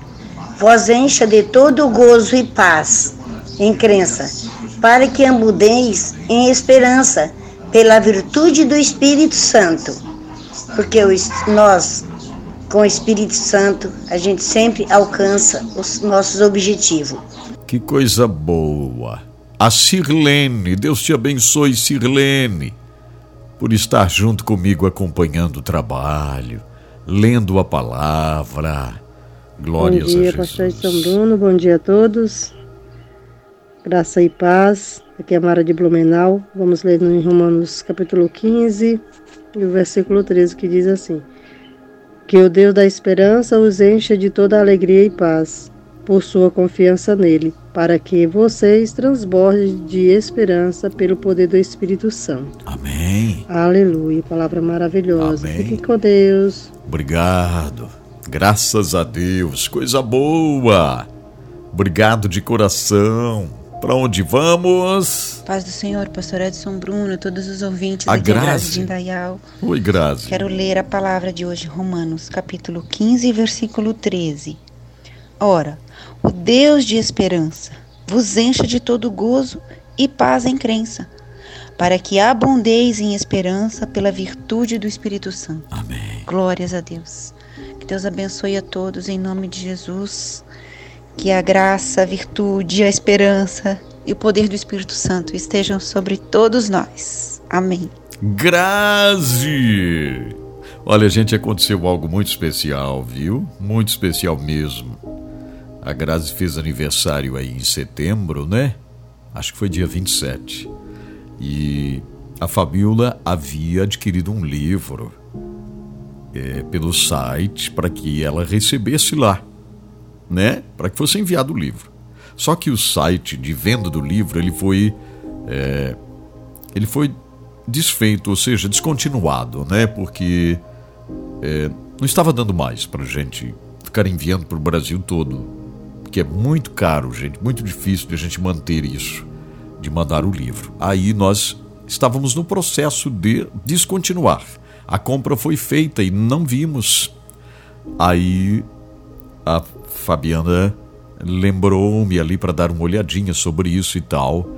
vós encha de todo gozo e paz em crença, para que abundeis em esperança pela virtude do Espírito Santo. Porque nós, com o Espírito Santo, a gente sempre alcança os nossos objetivos. Que coisa boa! A Sirlene, Deus te abençoe, Sirlene, por estar junto comigo acompanhando o trabalho, lendo a palavra. Glórias a Jesus. Bom dia, pastor São Bruno, bom dia a todos. Graça e paz, aqui é a Mara de Blumenau. Vamos ler em Romanos capítulo 15 e o versículo 13, que diz assim: Que o Deus da esperança os encha de toda alegria e paz por sua confiança nele, para que vocês transbordem de esperança pelo poder do Espírito Santo. Amém. Aleluia, palavra maravilhosa. Amém. Fique com Deus. Obrigado. Graças a Deus, coisa boa. Obrigado de coração. Para onde vamos? Paz do Senhor, pastor Edson Bruno, todos os ouvintes da Grazi de Indaial. Oi, Grazi. Quero ler a palavra de hoje, Romanos, capítulo 15, versículo 13. Ora, o Deus de esperança vos encha de todo gozo e paz em crença, para que abundeis em esperança pela virtude do Espírito Santo. Amém. Glórias a Deus. Que Deus abençoe a todos em nome de Jesus. Que a graça, a virtude, a esperança e o poder do Espírito Santo estejam sobre todos nós. Amém. Grazi! Olha, gente, aconteceu algo muito especial, viu? Muito especial mesmo. A Grazi fez aniversário aí em setembro, né? Acho que foi dia 27. E a Fabiola havia adquirido um livro pelo site para que ela recebesse lá, né? Para que fosse enviado o livro. Só que o site de venda do livro ele foi desfeito, ou seja, descontinuado, né? Porque não estava dando mais para a gente ficar enviando para o Brasil todo, porque é muito caro, gente, muito difícil de a gente manter isso, de mandar o livro. Aí nós estávamos no processo de descontinuar. A compra foi feita e não vimos. Aí a Fabiana lembrou-me ali para dar uma olhadinha sobre isso e tal,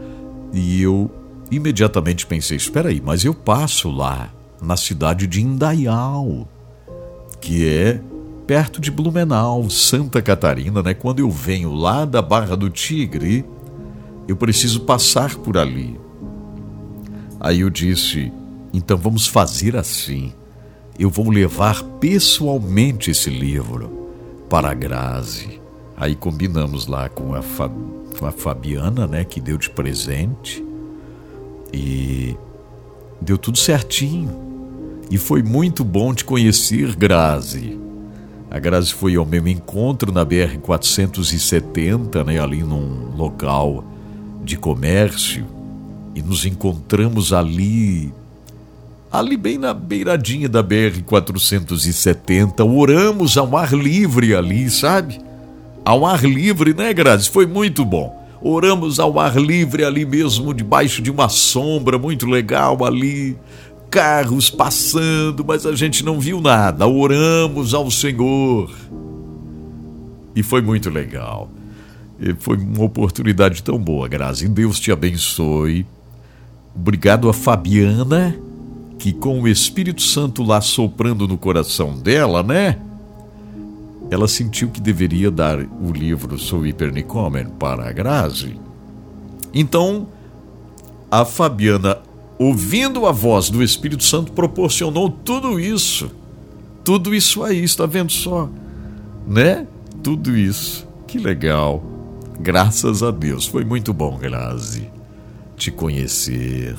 e eu imediatamente pensei, espera aí, mas eu passo lá na cidade de Indaial, que é perto de Blumenau, Santa Catarina, né? Quando eu venho lá da Barra do Tigre, eu preciso passar por ali. Aí eu disse, então vamos fazer assim, eu vou levar pessoalmente esse livro para a Grazi. Aí combinamos lá com a Fabiana, né, que deu de presente, e deu tudo certinho. E foi muito bom te conhecer, Grazi. A Grazi foi ao meu encontro na BR-470, né, ali num local de comércio, e nos encontramos ali bem na beiradinha da BR-470, oramos ao ar livre ali, sabe? Ao ar livre, né, Grazi? Foi muito bom. Oramos ao ar livre ali mesmo, debaixo de uma sombra muito legal ali, carros passando, mas a gente não viu nada. Oramos ao Senhor. E foi muito legal. E foi uma oportunidade tão boa, Grazi. Deus te abençoe. Obrigado a Fabiana, que com o Espírito Santo lá soprando no coração dela, né? Ela sentiu que deveria dar o livro Sou Hipernicomen para a Grazi. Então, a Fabiana, ouvindo a voz do Espírito Santo, proporcionou tudo isso. Tudo isso aí, está vendo só? Né? Tudo isso. Que legal. Graças a Deus. Foi muito bom, Grazi, te conhecer.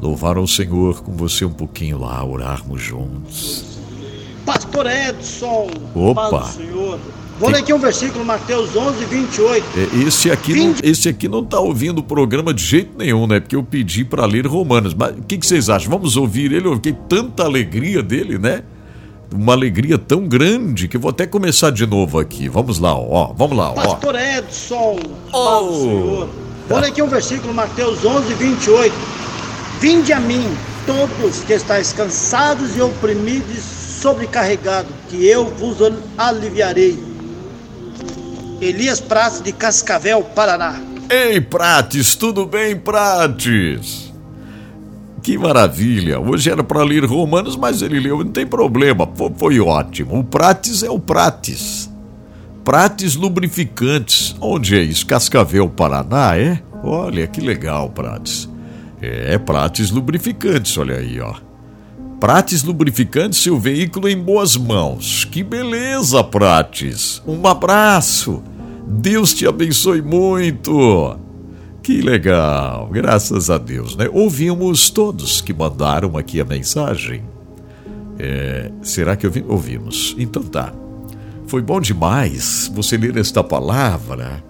Louvar ao Senhor com você um pouquinho lá, orarmos juntos. Pastor Edson, opa, paz do Senhor. Vou ler aqui um versículo, Mateus 11, 28. Esse aqui não está ouvindo o programa de jeito nenhum, né? Porque eu pedi para ler Romanos. Mas o que vocês acham? Vamos ouvir ele? Eu fiquei tanta alegria dele, né? Uma alegria tão grande que eu vou até começar de novo aqui. Vamos lá, ó. Vamos lá, ó. Pastor Edson, paz do Senhor. Vou ler aqui um versículo, Mateus 11, 28. Vinde a mim, todos que estáis cansados e oprimidos e sobrecarregados, que eu vos aliviarei. Elias Prates, de Cascavel, Paraná. Ei, Prates, tudo bem, Prates? Que maravilha, hoje era para ler Romanos, mas ele leu, não tem problema, foi ótimo. O Prates é o Prates. Prates Lubrificantes, onde é isso? Cascavel, Paraná, é? Olha, que legal, Prates. É, Prates Lubrificantes, olha aí, ó. Prates Lubrificantes, seu veículo em boas mãos. Que beleza, Prates. Um abraço. Deus te abençoe muito. Que legal. Graças a Deus, né? Ouvimos todos que mandaram aqui a mensagem. Será que ouvimos? Então tá. Foi bom demais você ler esta palavra,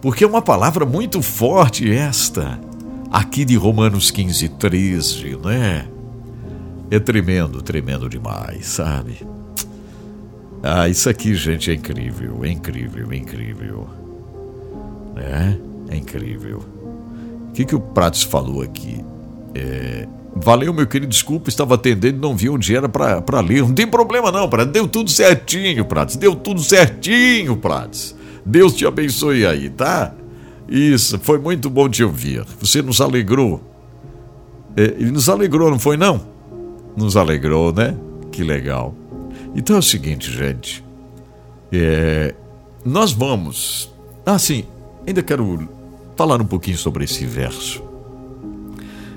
porque é uma palavra muito forte esta, aqui de Romanos 15:13, né? É tremendo, tremendo demais, sabe? Ah, isso aqui, gente, é incrível, é incrível, é incrível. Né? É incrível. O que o Prates falou aqui? Valeu, meu querido, desculpa, estava atendendo, não vi onde era para ler. Não tem problema não, Prates, deu tudo certinho, Prates. Deu tudo certinho, Prates. Deus te abençoe aí, tá? Isso, foi muito bom te ouvir. Você nos alegrou. Ele nos alegrou, não foi não? Nos alegrou, né? Que legal. Então é o seguinte, gente. Nós vamos... Ah, sim, ainda quero falar um pouquinho sobre esse verso.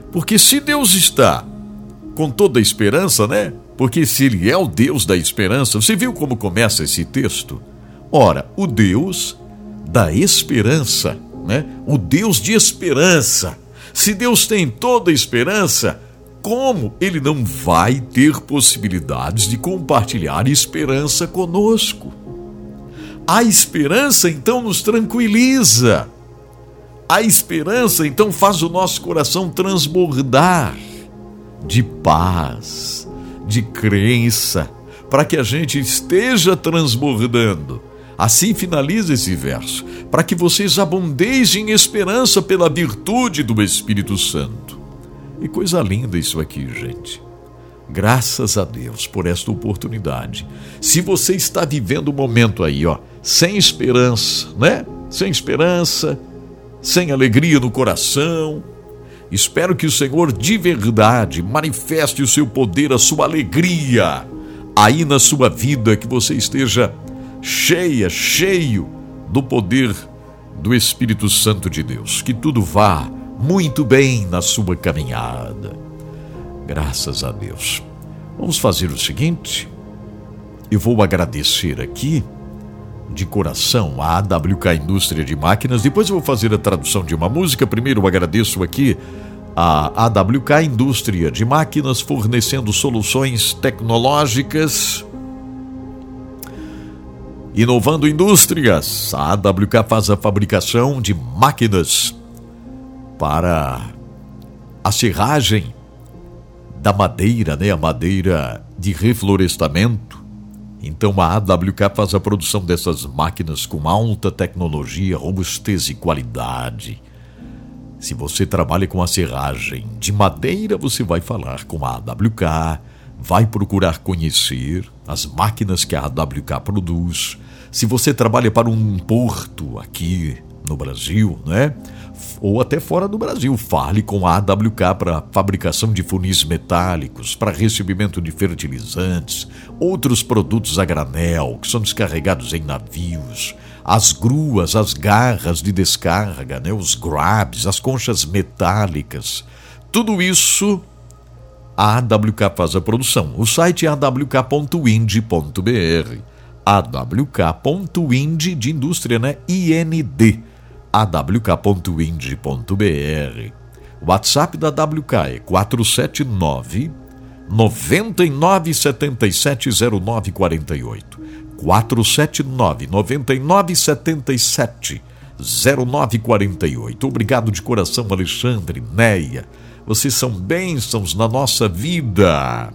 Porque se Deus está com toda a esperança, né? Porque se Ele é o Deus da esperança... Você viu como começa esse texto? Ora, o Deus da esperança, né? O Deus de esperança. Se Deus tem toda a esperança, como Ele não vai ter possibilidades de compartilhar esperança conosco? A esperança, então, nos tranquiliza. A esperança, então, faz o nosso coração transbordar de paz, de crença, para que a gente esteja transbordando. Assim finaliza esse verso, para que vocês abundejem em esperança pela virtude do Espírito Santo. E coisa linda isso aqui, gente. Graças a Deus por esta oportunidade. Se você está vivendo um momento aí, ó, sem esperança, né? Sem esperança, sem alegria no coração, espero que o Senhor de verdade manifeste o seu poder, a sua alegria aí na sua vida, que você esteja cheio do poder do Espírito Santo de Deus. Que tudo vá muito bem na sua caminhada. Graças a Deus. Vamos fazer o seguinte. Eu vou agradecer aqui, de coração, a AWK Indústria de Máquinas. Depois eu vou fazer a tradução de uma música. Primeiro eu agradeço aqui a AWK Indústria de Máquinas, fornecendo soluções tecnológicas, inovando indústrias. A AWK faz a fabricação de máquinas para a serragem da madeira, né? A madeira de reflorestamento. Então a AWK faz a produção dessas máquinas com alta tecnologia, robustez e qualidade. Se você trabalha com a serragem de madeira, você vai falar com a AWK, vai procurar conhecer as máquinas que a AWK produz. Se você trabalha para um porto aqui no Brasil, né? Ou até fora do Brasil, fale com a AWK para fabricação de funis metálicos, para recebimento de fertilizantes, outros produtos a granel que são descarregados em navios, as gruas, as garras de descarga, né? Os grabs, as conchas metálicas, tudo isso a AWK faz a produção. O site é awk.ind.br, awk.ind de indústria, né? IND, awk.ind.br. O WhatsApp da AWK é 479-9977-0948, 479-9977-0948. Obrigado de coração, Alexandre, Neia. Vocês são bênçãos na nossa vida.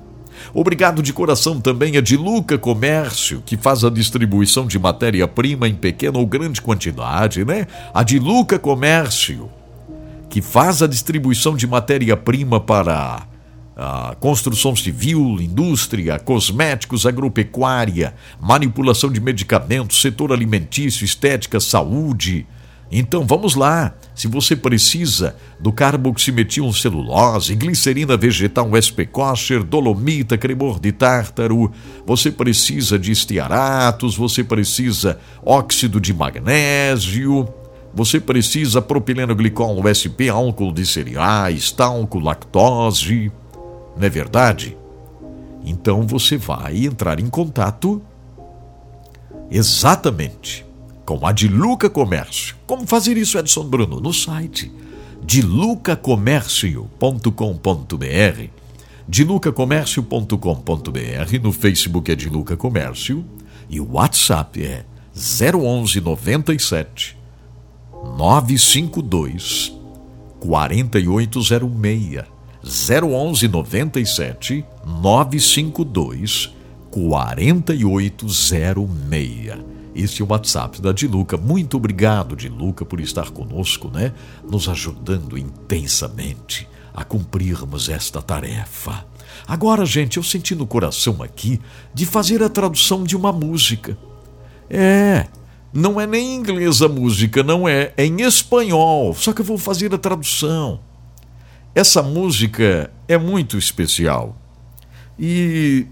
Obrigado de coração também a Diluca Comércio, que faz a distribuição de matéria-prima em pequena ou grande quantidade, né? A Diluca Comércio, que faz a distribuição de matéria-prima para a construção civil, indústria, cosméticos, agropecuária, manipulação de medicamentos, setor alimentício, estética, saúde. Então vamos lá, se você precisa do carboximetilcelulose, glicerina vegetal SP kosher, dolomita, cremor de tártaro, você precisa de estearatos, você precisa óxido de magnésio, você precisa propilenoglicol SP, álcool de cereais, talco, lactose, não é verdade? Então você vai entrar em contato exatamente com a Diluca Comércio. Como fazer isso, Edson Bruno? No site dilucacomércio.com.br, dilucacomércio.com.br. No Facebook é Diluca Comércio E o WhatsApp é 011 97 952 4806, 011 97 952 4806. Este é o WhatsApp da Diluca. Muito obrigado, Diluca, por estar conosco, né? Nos ajudando intensamente a cumprirmos esta tarefa. Agora, gente, eu senti no coração aqui de fazer a tradução de uma música. Não é nem em inglês a música, não é. É em espanhol, só que eu vou fazer a tradução. Essa música é muito especial. E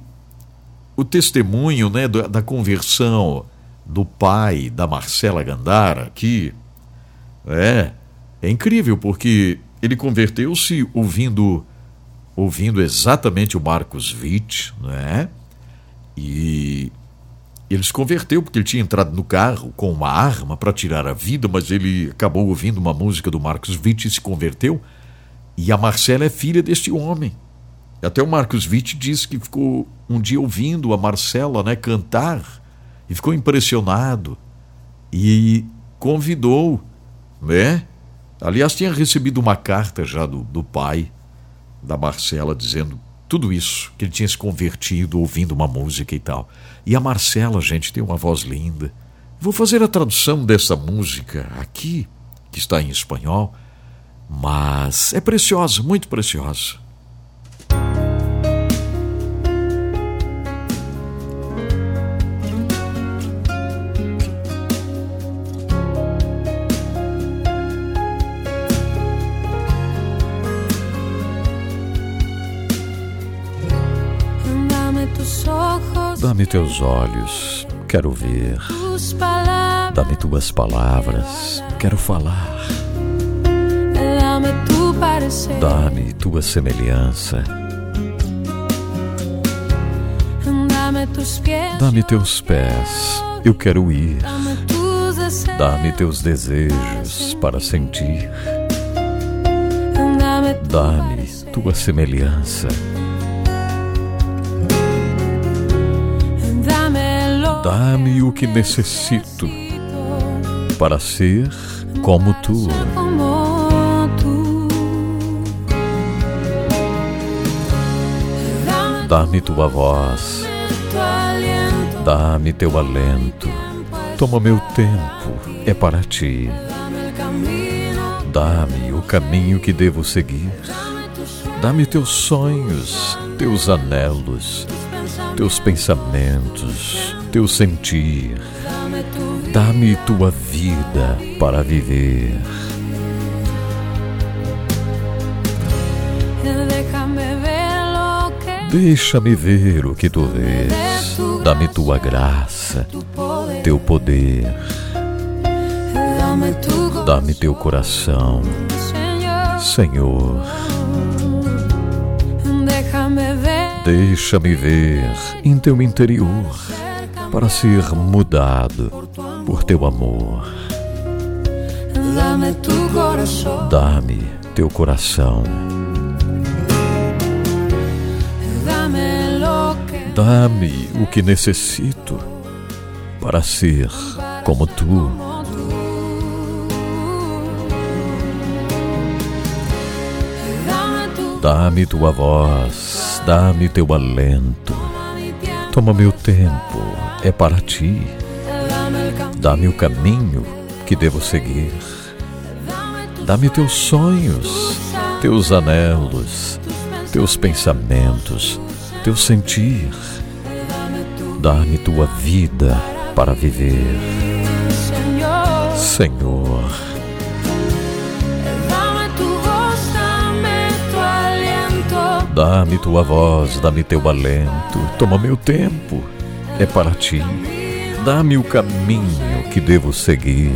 o testemunho, né, da conversão do pai da Marcela Gandara aqui é incrível, porque ele converteu-se ouvindo exatamente o Marcos Witt, né? E ele se converteu porque ele tinha entrado no carro com uma arma para tirar a vida, mas ele acabou ouvindo uma música do Marcos Witt e se converteu. E a Marcela é filha deste homem. Até o Marcos Witt disse que ficou um dia ouvindo a Marcela, né, cantar, e ficou impressionado e convidou, né? Aliás, tinha recebido uma carta já do pai da Marcela dizendo tudo isso, que ele tinha se convertido ouvindo uma música e tal. E a Marcela, gente, tem uma voz linda. Vou fazer a tradução dessa música aqui, que está em espanhol, mas é preciosa, muito preciosa. Dá-me teus olhos, quero ver. Dá-me tuas palavras, quero falar. Dá-me tua semelhança. Dá-me teus pés, eu quero ir. Dá-me teus desejos para sentir. Dá-me tua semelhança. Dá-me o que necessito para ser como tu. Dá-me tua voz, dá-me teu alento, toma meu tempo, é para ti. Dá-me o caminho que devo seguir, dá-me teus sonhos, teus anelos, teus pensamentos, teu sentir. Dá-me tua vida para viver. Deixa-me ver o que tu vês. Dá-me tua graça, teu poder. Dá-me teu coração, Senhor. Deixa-me ver em teu interior, para ser mudado por teu amor. Dá-me teu coração. Dá-me o que necessito para ser como tu. Dá-me tua voz, dá-me teu alento. Toma meu tempo, é para ti. Dá-me o caminho que devo seguir. Dá-me teus sonhos, teus anelos, teus pensamentos, teu sentir. Dá-me tua vida para viver, Senhor. Dá-me tua voz, dá-me teu alento, toma meu tempo, é para ti. Dá-me o caminho que devo seguir.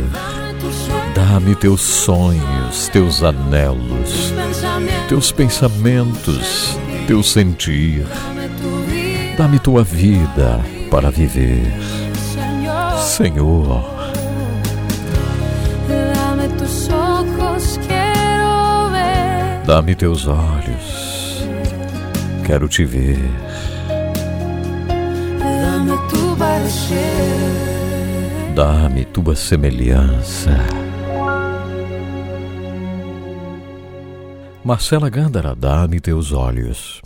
Dá-me teus sonhos, teus anelos, teus pensamentos, teu sentir. Dá-me tua vida para viver, Senhor. Dá-me teus olhos, quero te ver. Dá-me tua semelhança. Marcela Gandara, dá-me teus olhos.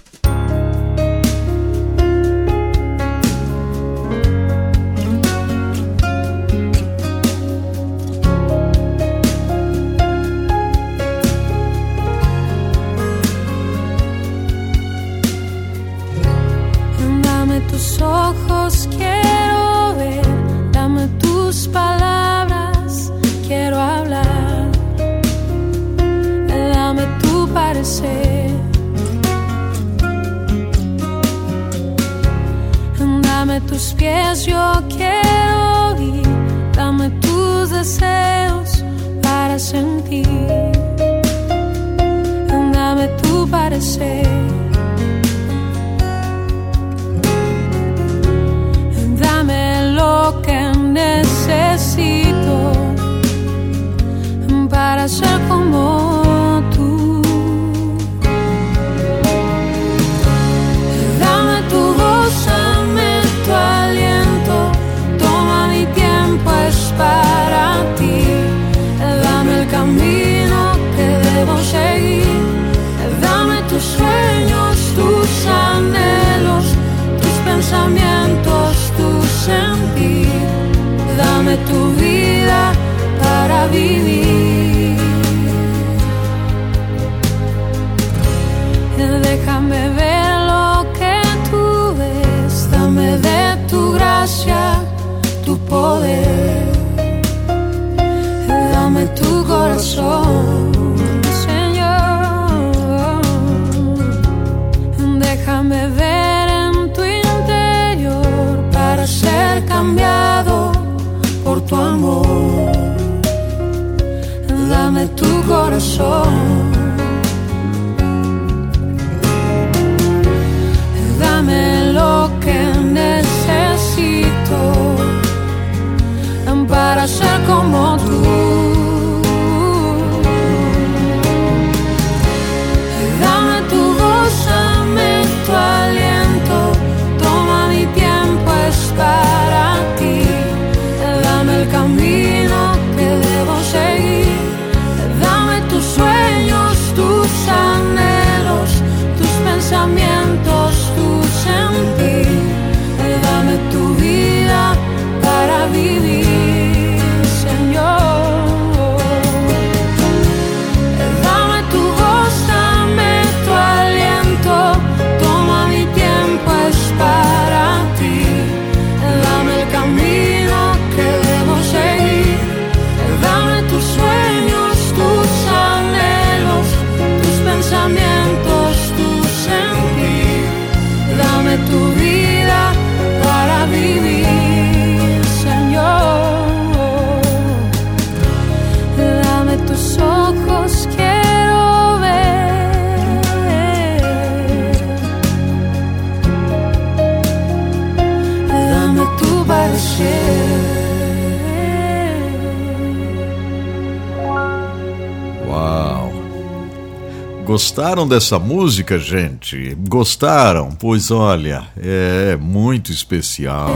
Gostaram dessa música, gente? Gostaram? Pois olha, é muito especial.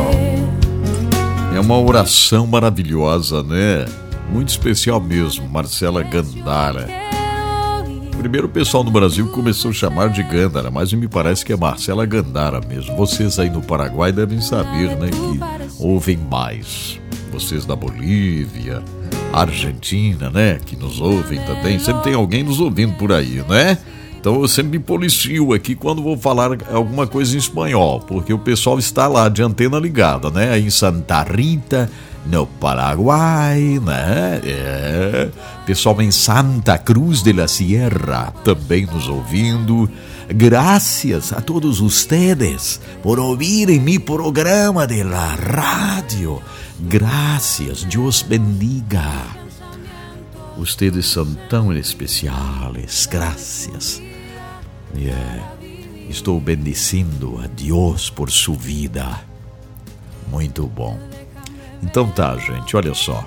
É uma oração maravilhosa, né? Muito especial mesmo, Marcela Gandara. Primeiro o pessoal no Brasil começou a chamar de Gandara, mas me parece que é Marcela Gandara mesmo. Vocês aí no Paraguai devem saber, né, que ouvem mais. Vocês da Bolívia, Argentina, né? Que nos ouvem também. Sempre tem alguém nos ouvindo por aí, né? Então eu sempre me policio aqui quando vou falar alguma coisa em espanhol, porque o pessoal está lá de antena ligada, né? Aí em Santa Rita, no Paraguai, né? É. Pessoal em Santa Cruz de la Sierra também nos ouvindo. Gracias a todos ustedes por ouvirem meu programa de la rádio. Graças, Deus bendiga. Vocês são tão especiais. Graças. Yeah. Estou bendicindo a Deus por sua vida. Muito bom. Então tá, gente, olha só.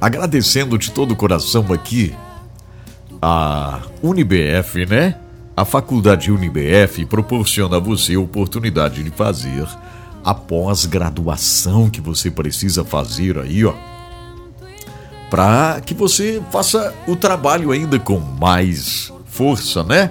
Agradecendo de todo o coração aqui a UNIBF, né? A Faculdade UNIBF proporciona a você a oportunidade de fazer a pós-graduação que você precisa fazer aí, ó, para que você faça o trabalho ainda com mais força, né?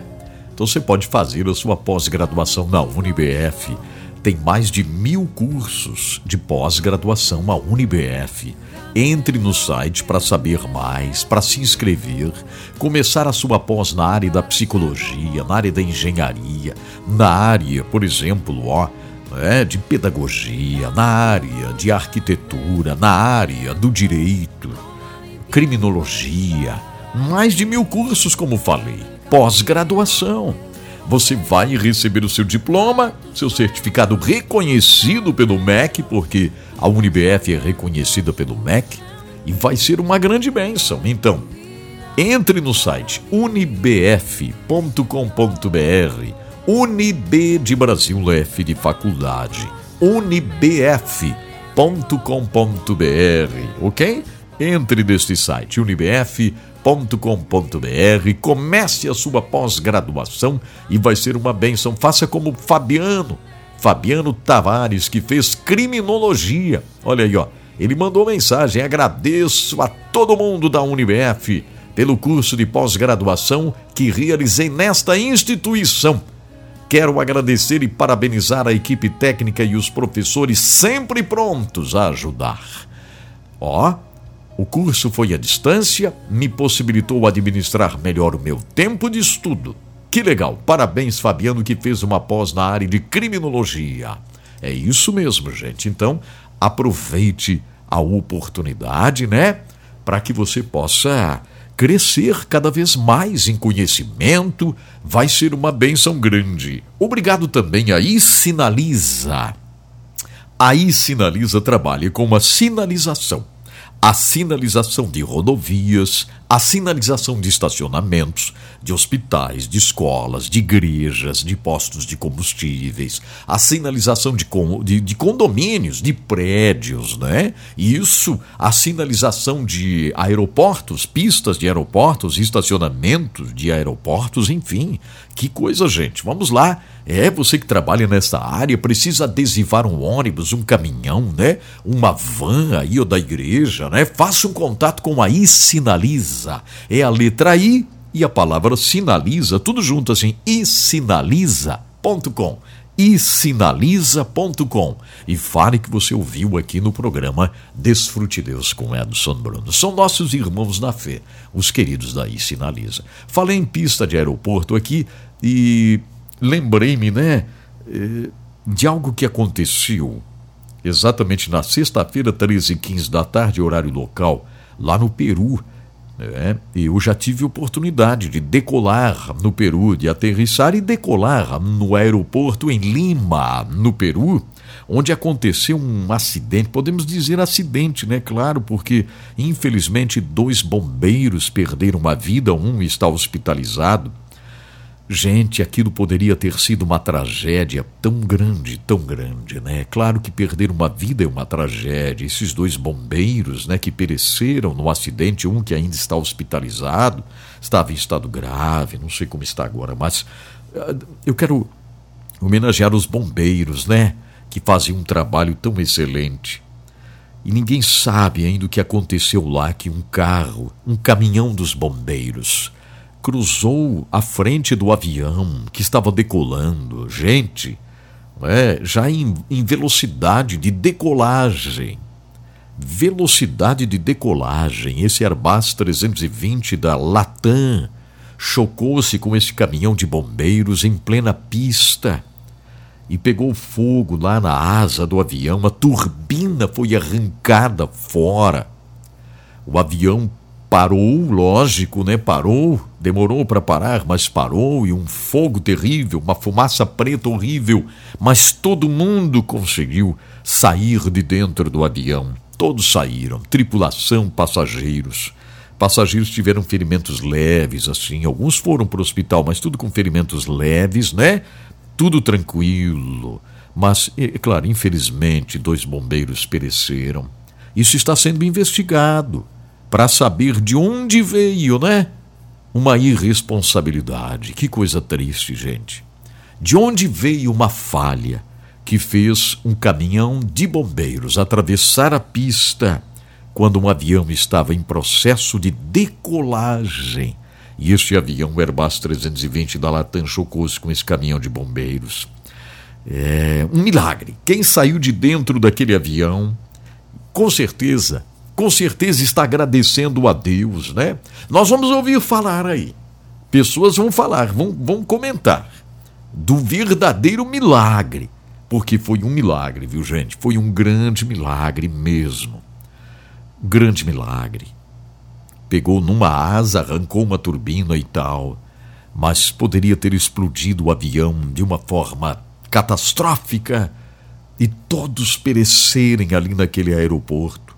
Então você pode fazer a sua pós-graduação na UNIBF. Tem mais de 1.000 cursos de pós-graduação na UNIBF. Entre no site para saber mais, para se inscrever, começar a sua pós na área da psicologia, na área da engenharia, na área, por exemplo, ó, né, de pedagogia, na área de arquitetura, na área do direito, criminologia, mais de 1.000 cursos, como falei, pós-graduação. Você vai receber o seu diploma, seu certificado reconhecido pelo MEC, porque a UNIBF é reconhecida pelo MEC, e vai ser uma grande bênção. Então, entre no site unibf.com.br, UNIB de Brasil, F de faculdade, unibf.com.br, ok? Entre neste site, unibf.com.br, comece a sua pós-graduação e vai ser uma bênção. Faça como Fabiano Tavares, que fez criminologia. Olha aí, ó, ele mandou mensagem: agradeço a todo mundo da UNIBF pelo curso de pós-graduação que realizei nesta instituição. Quero agradecer e parabenizar a equipe técnica e os professores sempre prontos a ajudar. Ó, o curso foi à distância, me possibilitou administrar melhor o meu tempo de estudo. Que legal! Parabéns, Fabiano, que fez uma pós na área de criminologia. É isso mesmo, gente. Então, aproveite a oportunidade, né? Para que você possa crescer cada vez mais em conhecimento. Vai ser uma bênção grande. Obrigado também a iSinaliza. A iSinaliza trabalha com a sinalização. A sinalização de rodovias, a sinalização de estacionamentos, de hospitais, de escolas, de igrejas, de postos de combustíveis, a sinalização de condomínios, de prédios, né? Isso, a sinalização de aeroportos, pistas de aeroportos, estacionamentos de aeroportos, enfim. Que coisa, gente. Vamos lá. É, você que trabalha nessa área precisa adesivar um ônibus, um caminhão, né? Uma van aí ou da igreja, né? Faça um contato com a iSinaliza. É a letra I e a palavra sinaliza, tudo junto assim, iSinaliza.com. iSinaliza.com. E fale que você ouviu aqui no programa Desfrute Deus com Edson Bruno. São nossos irmãos na fé, os queridos da iSinaliza. Falei em pista de aeroporto aqui e lembrei-me, né, de algo que aconteceu exatamente na sexta-feira, 13h15 da tarde, horário local, lá no Peru. Eu já tive oportunidade de decolar no Peru, de aterrissar e decolar no aeroporto em Lima, no Peru, onde aconteceu um acidente, podemos dizer acidente, né? Claro, porque infelizmente 2 bombeiros perderam a vida, um está hospitalizado. Gente, aquilo poderia ter sido uma tragédia tão grande, né? Claro que perder uma vida é uma tragédia. Esses 2 bombeiros, né, que pereceram no acidente, um que ainda está hospitalizado, estava em estado grave, não sei como está agora, mas eu quero homenagear os bombeiros, né, que fazem um trabalho tão excelente. E ninguém sabe ainda o que aconteceu lá, que um carro, um caminhão dos bombeiros, cruzou a frente do avião que estava decolando. Gente, já em velocidade de decolagem. Velocidade de decolagem. Esse Airbus 320 da Latam chocou-se com esse caminhão de bombeiros em plena pista e pegou fogo lá na asa do avião. A turbina foi arrancada fora. O avião parou, lógico, né? Parou, demorou para parar, mas parou, e um fogo terrível, uma fumaça preta horrível, mas todo mundo conseguiu sair de dentro do avião. Todos saíram, tripulação, passageiros. Passageiros tiveram ferimentos leves, assim, alguns foram para o hospital, mas tudo com ferimentos leves, né? Tudo tranquilo. Mas, é claro, infelizmente, 2 bombeiros pereceram. Isso está sendo investigado para saber de onde veio, né? Uma irresponsabilidade. Que coisa triste, gente. De onde veio uma falha que fez um caminhão de bombeiros atravessar a pista quando um avião estava em processo de decolagem. E este avião, o Airbus 320 da Latam, chocou-se com esse caminhão de bombeiros. É um milagre. Quem saiu de dentro daquele avião, com certeza está agradecendo a Deus, né? Nós vamos ouvir falar aí. Pessoas vão falar, vão comentar do verdadeiro milagre. Porque foi um milagre, viu, gente? Foi um grande milagre mesmo. Grande milagre. Pegou numa asa, arrancou uma turbina e tal, mas poderia ter explodido o avião de uma forma catastrófica e todos perecerem ali naquele aeroporto,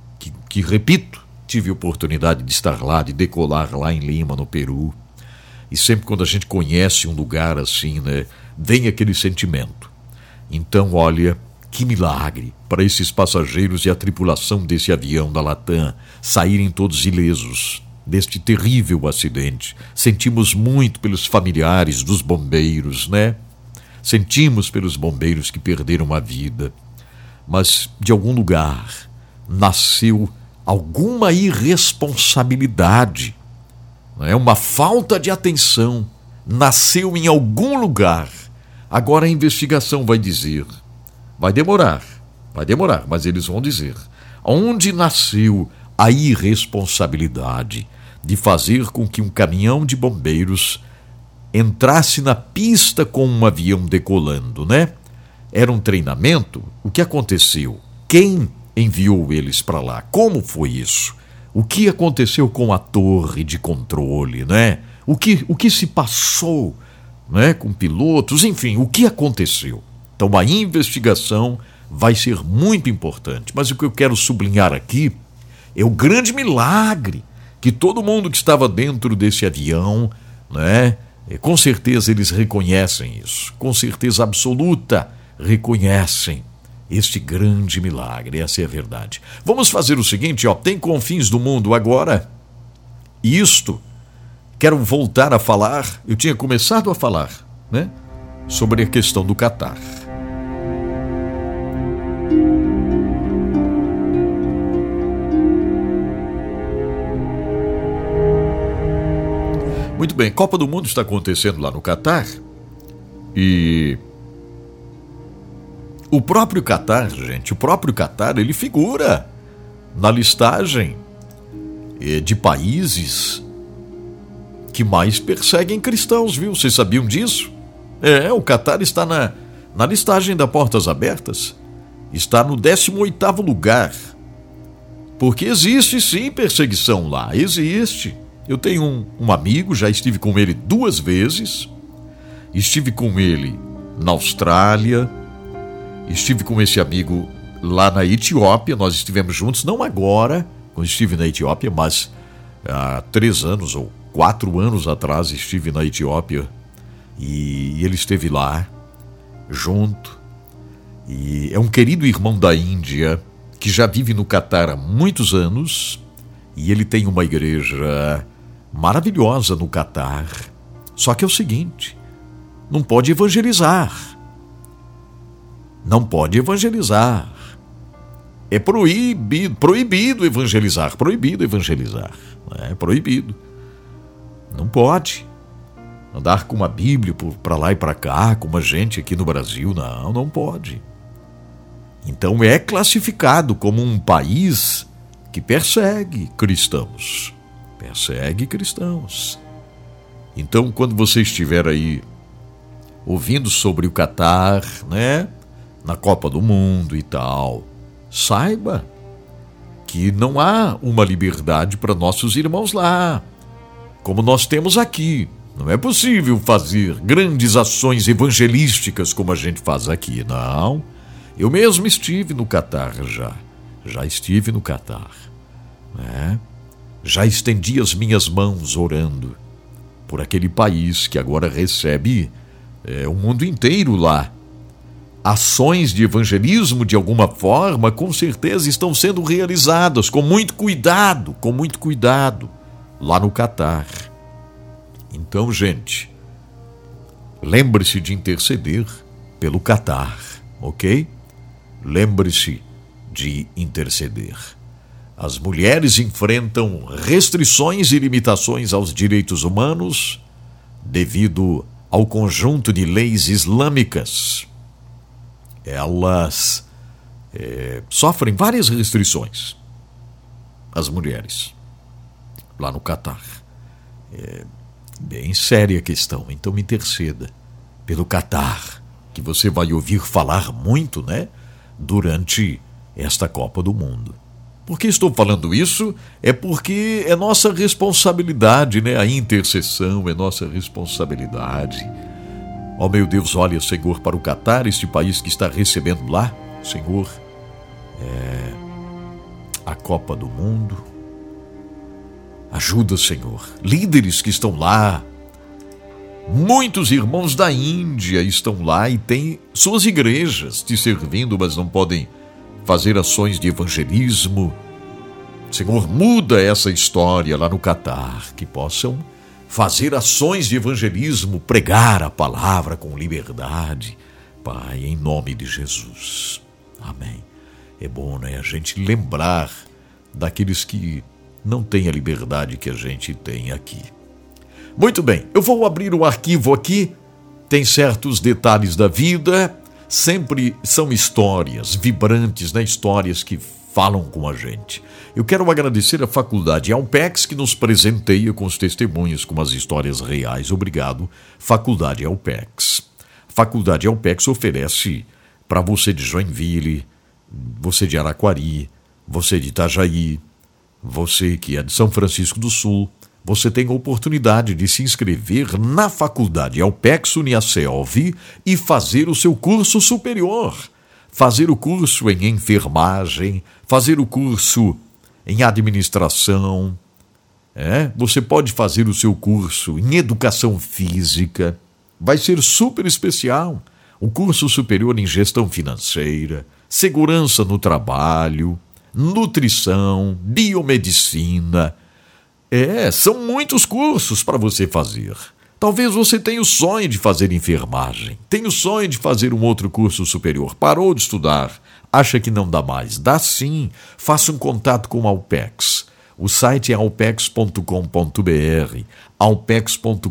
que repito, tive a oportunidade de estar lá, de decolar lá em Lima, no Peru. E sempre quando a gente conhece um lugar assim, né, vem aquele sentimento. Então, olha, que milagre para esses passageiros e a tripulação desse avião da Latam saírem todos ilesos deste terrível acidente. Sentimos muito pelos familiares dos bombeiros, né? Sentimos pelos bombeiros que perderam a vida. Mas de algum lugar nasceu alguma irresponsabilidade, né? Uma falta de atenção. Nasceu em algum lugar. Agora a investigação vai dizer, vai demorar, mas eles vão dizer onde nasceu a irresponsabilidade de fazer com que um caminhão de bombeiros entrasse na pista com um avião decolando, né? Era um treinamento? O que aconteceu? Quem enviou eles para lá? Como foi isso? O que aconteceu com a torre de controle, né? O que se passou? Né, com pilotos, enfim, o que aconteceu? Então a investigação vai ser muito importante, mas o que eu quero sublinhar aqui é o grande milagre que todo mundo que estava dentro desse avião, né, com certeza eles reconhecem isso, com certeza absoluta reconhecem este grande milagre, essa é a verdade. Vamos fazer o seguinte, ó, tem Confins do Mundo agora, isto. Quero voltar a falar, eu tinha começado a falar, né, sobre a questão do Qatar. Muito bem, Copa do Mundo está acontecendo lá no Qatar e o próprio Qatar, gente, ele figura na listagem de países que mais perseguem cristãos, viu? Vocês sabiam disso? É, o Qatar está na listagem da Portas Abertas. Está no 18º lugar. Porque existe sim perseguição lá, existe. Eu tenho um amigo, já estive com ele 2 vezes. Estive com ele na Austrália. Estive com esse amigo lá na Etiópia. Nós estivemos juntos, não agora, quando estive na Etiópia, mas há 3 anos ou 4 anos atrás estive na Etiópia e ele esteve lá junto, e é um querido irmão da Índia que já vive no Qatar há muitos anos e ele tem uma igreja maravilhosa no Qatar, só que é o seguinte, não pode evangelizar, é proibido evangelizar, é proibido. Não pode andar com uma Bíblia para lá e para cá, como a gente aqui no Brasil, não pode. Então é classificado como um país que persegue cristãos. Então quando você estiver aí ouvindo sobre o Qatar, né, na Copa do Mundo e tal, saiba que não há uma liberdade para nossos irmãos lá, como nós temos aqui. Não é possível fazer grandes ações evangelísticas como a gente faz aqui, não. Eu mesmo estive no Qatar já. Já estive no Qatar, né? Já estendi as minhas mãos orando por aquele país que agora recebe o mundo inteiro lá. Ações de evangelismo, de alguma forma, com certeza estão sendo realizadas com muito cuidado. Lá no Qatar. Então, gente, lembre-se de interceder pelo Qatar. ok? Lembre-se de interceder. As mulheres enfrentam restrições e limitações aos direitos humanos devido ao conjunto de leis islâmicas. Elas sofrem várias restrições, as mulheres, lá no Qatar. É bem séria a questão, então me interceda pelo Qatar, que você vai ouvir falar muito, né, durante esta Copa do Mundo. Por que estou falando isso? É porque é nossa responsabilidade, né? A intercessão é nossa responsabilidade. Ó meu Deus, olha, Senhor, para o Qatar, este país que está recebendo lá, Senhor, a Copa do Mundo. Ajuda, Senhor, líderes que estão lá. Muitos irmãos da Índia estão lá e têm suas igrejas te servindo, mas não podem fazer ações de evangelismo. Senhor, muda essa história lá no Qatar, que possam fazer ações de evangelismo, pregar a palavra com liberdade, Pai, em nome de Jesus. Amém. É bom, né, a gente lembrar daqueles que não têm a liberdade que a gente tem aqui. Muito bem, eu vou abrir o arquivo aqui, tem certos detalhes da vida. Sempre são histórias vibrantes, né? Histórias que falam com a gente. Eu quero agradecer à Faculdade Alpex, que nos presenteia com os testemunhos, com as histórias reais. Obrigado, Faculdade Alpex. A Faculdade Alpex oferece para você de Joinville, você de Araquari, você de Itajaí, você que é de São Francisco do Sul. Você tem a oportunidade de se inscrever na Faculdade Alpex Uniacelv e fazer o seu curso superior. Fazer o curso em enfermagem, fazer o curso em administração. Você pode fazer o seu curso em educação física. Vai ser super especial. O curso superior em gestão financeira, segurança no trabalho, nutrição, biomedicina. São muitos cursos para você fazer. Talvez você tenha o sonho de fazer enfermagem, tenha o sonho de fazer um outro curso superior, parou de estudar, acha que não dá mais. Dá sim, faça um contato com a Alpex. O site é alpex.com.br, alpex.com.br.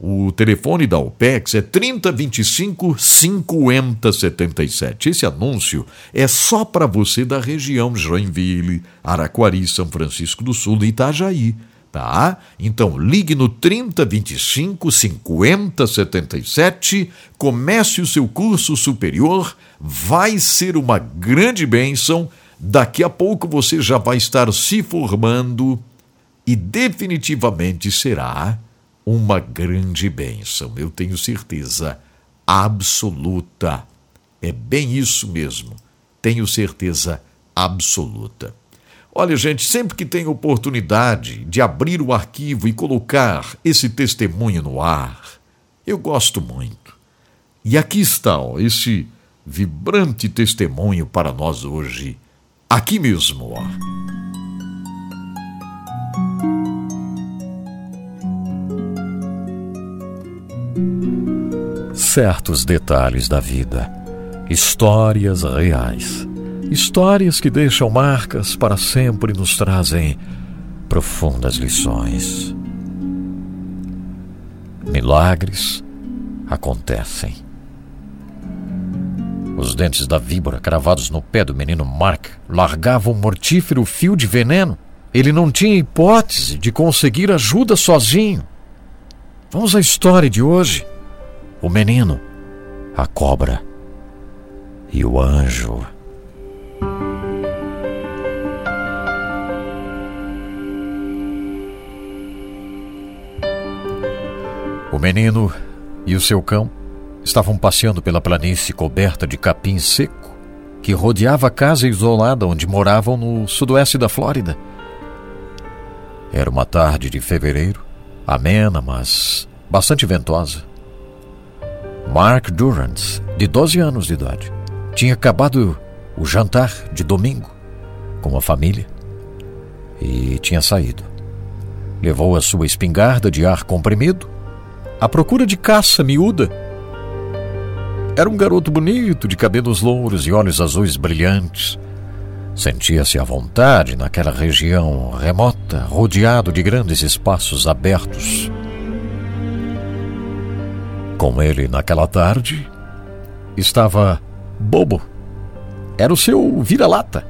O telefone da Alpex é 3025-5077. Esse anúncio é só para você da região Joinville, Araquari, São Francisco do Sul e Itajaí, tá? Então ligue no 3025-5077, comece o seu curso superior, vai ser uma grande bênção. Daqui a pouco você já vai estar se formando e definitivamente será uma grande bênção, eu tenho certeza absoluta. É bem isso mesmo, tenho certeza absoluta. Olha, gente, sempre que tem oportunidade de abrir o arquivo e colocar esse testemunho no ar, eu gosto muito. E aqui está, ó, esse vibrante testemunho para nós hoje, aqui mesmo, ó. Certos detalhes da vida, histórias reais, histórias que deixam marcas para sempre e nos trazem profundas lições. Milagres acontecem. Os dentes da víbora cravados no pé do menino Mark largavam um mortífero fio de veneno. Ele não tinha hipótese de conseguir ajuda sozinho. Vamos à história de hoje. O menino, a cobra e o anjo. O menino e o seu cão estavam passeando pela planície coberta de capim seco que rodeava a casa isolada onde moravam no sudoeste da Flórida. Era uma tarde de fevereiro, amena, mas bastante ventosa. Mark Durant, de 12 anos de idade, tinha acabado o jantar de domingo com a família e tinha saído. Levou a sua espingarda de ar comprimido à procura de caça miúda. Era um garoto bonito, de cabelos louros e olhos azuis brilhantes. Sentia-se à vontade naquela região remota, rodeado de grandes espaços abertos. Com ele, naquela tarde, estava Bobo. Era o seu vira-lata.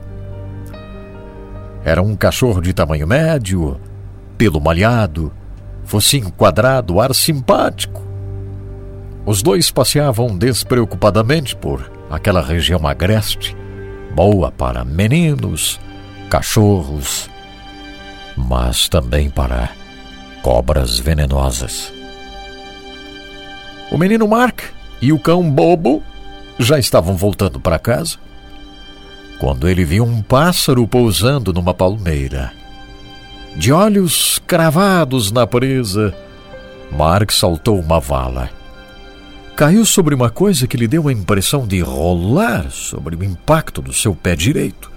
Era um cachorro de tamanho médio, pelo malhado, focinho quadrado, ar simpático. Os dois passeavam despreocupadamente por aquela região agreste, boa para meninos, cachorros, mas também para cobras venenosas. O menino Mark e o cão Bobo já estavam voltando para casa quando ele viu um pássaro pousando numa palmeira. De olhos cravados na presa, Mark saltou uma vala. Caiu sobre uma coisa que lhe deu a impressão de rolar sobre o impacto do seu pé direito.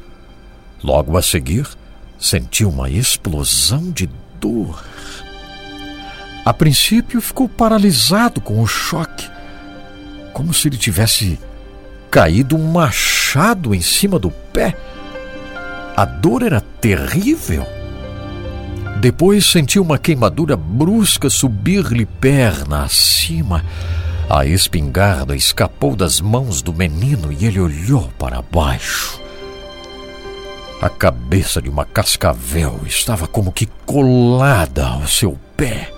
Logo a seguir, sentiu uma explosão de dor. A princípio, ficou paralisado com o choque, como se lhe tivesse caído um machado em cima do pé. A dor era terrível. Depois sentiu uma queimadura brusca subir-lhe perna acima. A espingarda escapou das mãos do menino e ele olhou para baixo. A cabeça de uma cascavel estava como que colada ao seu pé.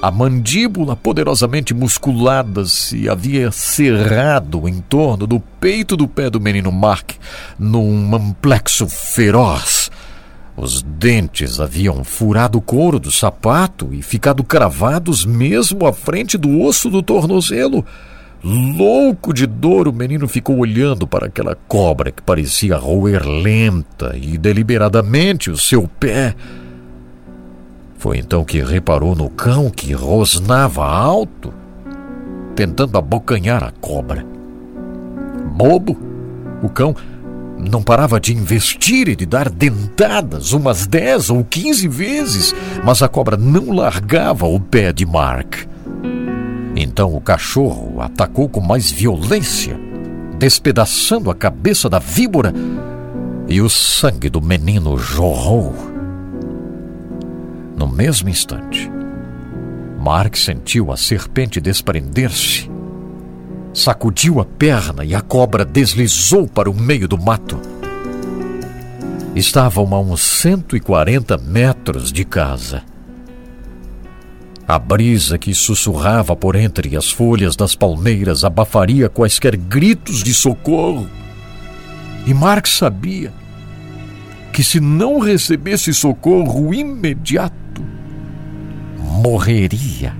A mandíbula, poderosamente musculada, se havia cerrado em torno do peito do pé do menino Mark num amplexo feroz. Os dentes haviam furado o couro do sapato e ficado cravados mesmo à frente do osso do tornozelo. Louco de dor, o menino ficou olhando para aquela cobra que parecia roer lenta e deliberadamente o seu pé. Foi então que reparou no cão que rosnava alto, tentando abocanhar a cobra. Bobo, o cão, não parava de investir e de dar dentadas umas 10 ou 15 vezes, mas a cobra não largava o pé de Mark. Então o cachorro atacou com mais violência, despedaçando a cabeça da víbora, e o sangue do menino jorrou. No mesmo instante, Mark sentiu a serpente desprender-se. Sacudiu a perna e a cobra deslizou para o meio do mato. Estavam a uns 140 metros de casa. A brisa que sussurrava por entre as folhas das palmeiras abafaria quaisquer gritos de socorro. E Mark sabia que, se não recebesse socorro imediato, morreria.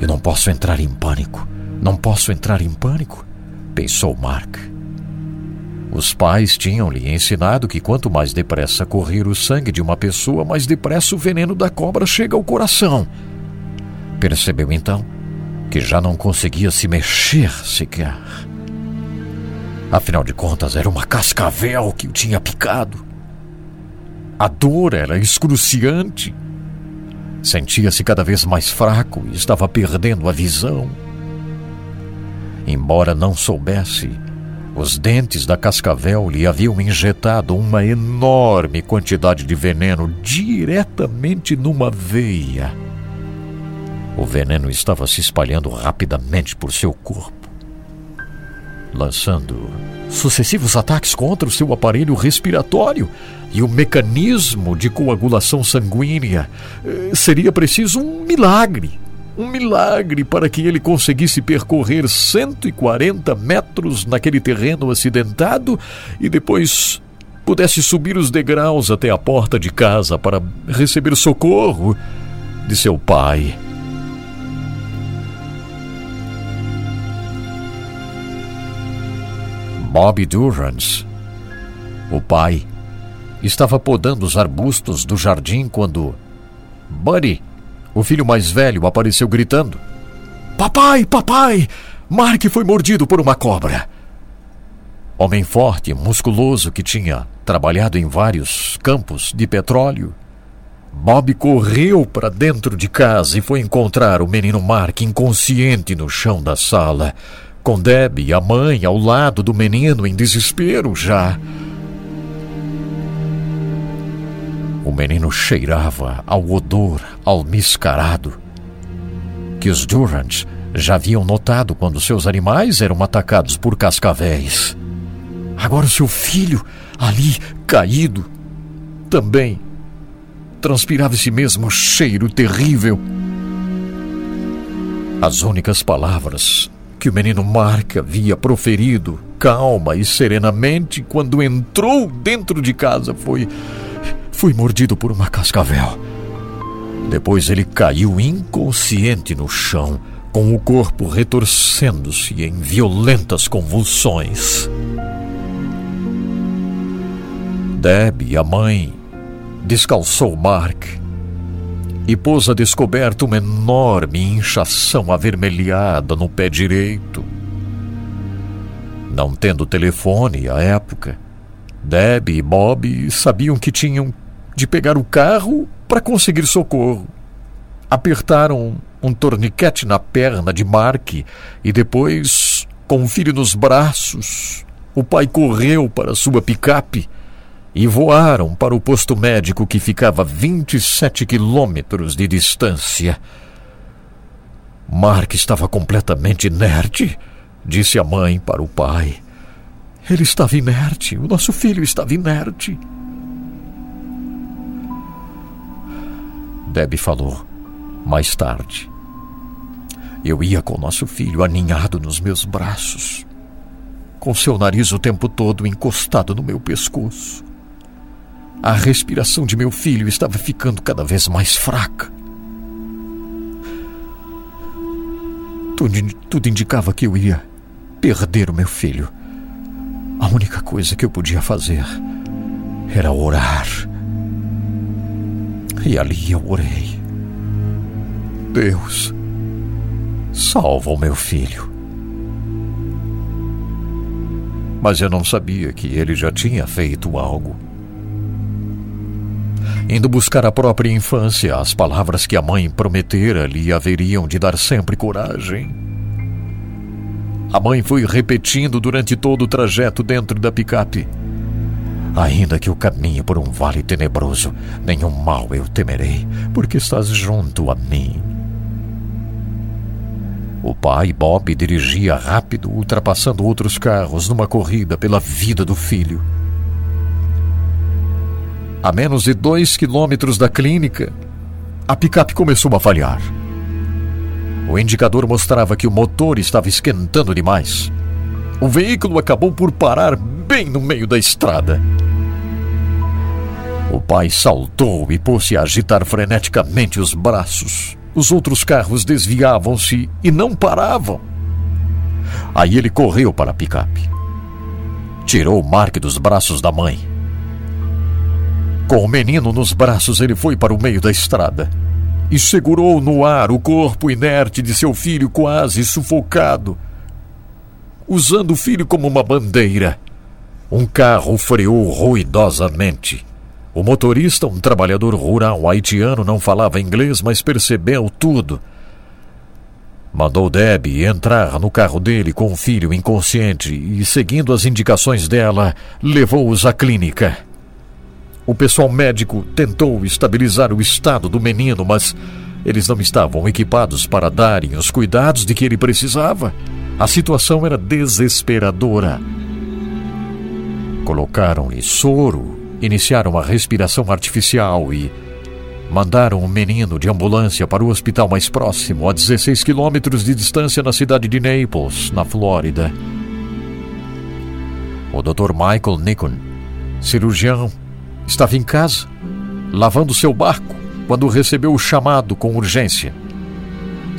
Eu não posso entrar em pânico. Não posso entrar em pânico, pensou Mark. Os pais tinham-lhe ensinado que quanto mais depressa correr o sangue de uma pessoa, mais depressa o veneno da cobra chega ao coração. Percebeu então que já não conseguia se mexer sequer. Afinal de contas, era uma cascavel que o tinha picado. A dor era excruciante. Sentia-se cada vez mais fraco e estava perdendo a visão. Embora não soubesse, os dentes da cascavel lhe haviam injetado uma enorme quantidade de veneno diretamente numa veia. O veneno estava se espalhando rapidamente por seu corpo, lançando sucessivos ataques contra o seu aparelho respiratório e o mecanismo de coagulação sanguínea. Seria preciso um milagre para que ele conseguisse percorrer 140 metros naquele terreno acidentado e depois pudesse subir os degraus até a porta de casa para receber socorro de seu pai. Bobby Durrance, o pai, estava podando os arbustos do jardim quando Buddy, o filho mais velho, apareceu gritando: "Papai, papai! Mark foi mordido por uma cobra!" Homem forte, musculoso, que tinha trabalhado em vários campos de petróleo, Bob correu para dentro de casa e foi encontrar o menino Mark inconsciente no chão da sala, com Debbie, a mãe, ao lado do menino em desespero já. O menino cheirava ao odor almiscarado que os Durant já haviam notado quando seus animais eram atacados por cascavéis. Agora o seu filho, ali, caído, também transpirava esse mesmo cheiro terrível. As únicas palavras que o menino Mark havia proferido, calma e serenamente, quando entrou dentro de casa, foi: fui mordido por uma cascavel. Depois ele caiu inconsciente no chão, com o corpo retorcendo-se em violentas convulsões. Debbie, a mãe, descalçou Mark e pôs a descoberto uma enorme inchação avermelhada no pé direito. Não tendo telefone à época, Debbie e Bob sabiam que tinham de pegar o carro para conseguir socorro. Apertaram um torniquete na perna de Mark e depois, com o filho nos braços, o pai correu para sua picape e voaram para o posto médico, que ficava a 27 quilômetros de distância. Mark estava completamente inerte, disse a mãe para o pai. Ele estava inerte, o nosso filho estava inerte. Debbie falou mais tarde: eu ia com o nosso filho aninhado nos meus braços, com seu nariz o tempo todo encostado no meu pescoço. A respiração de meu filho estava ficando cada vez mais fraca. Tudo indicava que eu ia perder o meu filho. A única coisa que eu podia fazer era orar. E ali eu orei: Deus, salva o meu filho. Mas eu não sabia que ele já tinha feito algo. Indo buscar a própria infância, as palavras que a mãe prometera lhe haveriam de dar sempre coragem, a mãe foi repetindo durante todo o trajeto dentro da picape: ainda que eu caminhe por um vale tenebroso, nenhum mal eu temerei, porque estás junto a mim. O pai, Bob, dirigia rápido, ultrapassando outros carros numa corrida pela vida do filho. A menos de 2 quilômetros da clínica, a picape começou a falhar. O indicador mostrava que o motor estava esquentando demais. O veículo acabou por parar bem no meio da estrada. O pai saltou e pôs-se a agitar freneticamente os braços. Os outros carros desviavam-se e não paravam. Aí ele correu para a picape. Tirou Mark dos braços da mãe. Com o menino nos braços, ele foi para o meio da estrada e segurou no ar o corpo inerte de seu filho, quase sufocado, usando o filho como uma bandeira. Um carro freou ruidosamente. O motorista, um trabalhador rural haitiano, não falava inglês, mas percebeu tudo. Mandou Debbie entrar no carro dele com o filho inconsciente e, seguindo as indicações dela, levou-os à clínica. O pessoal médico tentou estabilizar o estado do menino, mas eles não estavam equipados para darem os cuidados de que ele precisava. A situação era desesperadora. Colocaram-lhe soro, iniciaram a respiração artificial e mandaram o menino de ambulância para o hospital mais próximo, a 16 quilômetros de distância, na cidade de Naples, na Flórida. O Dr. Michael Nikon, cirurgião, estava em casa, lavando seu barco, quando recebeu o chamado com urgência.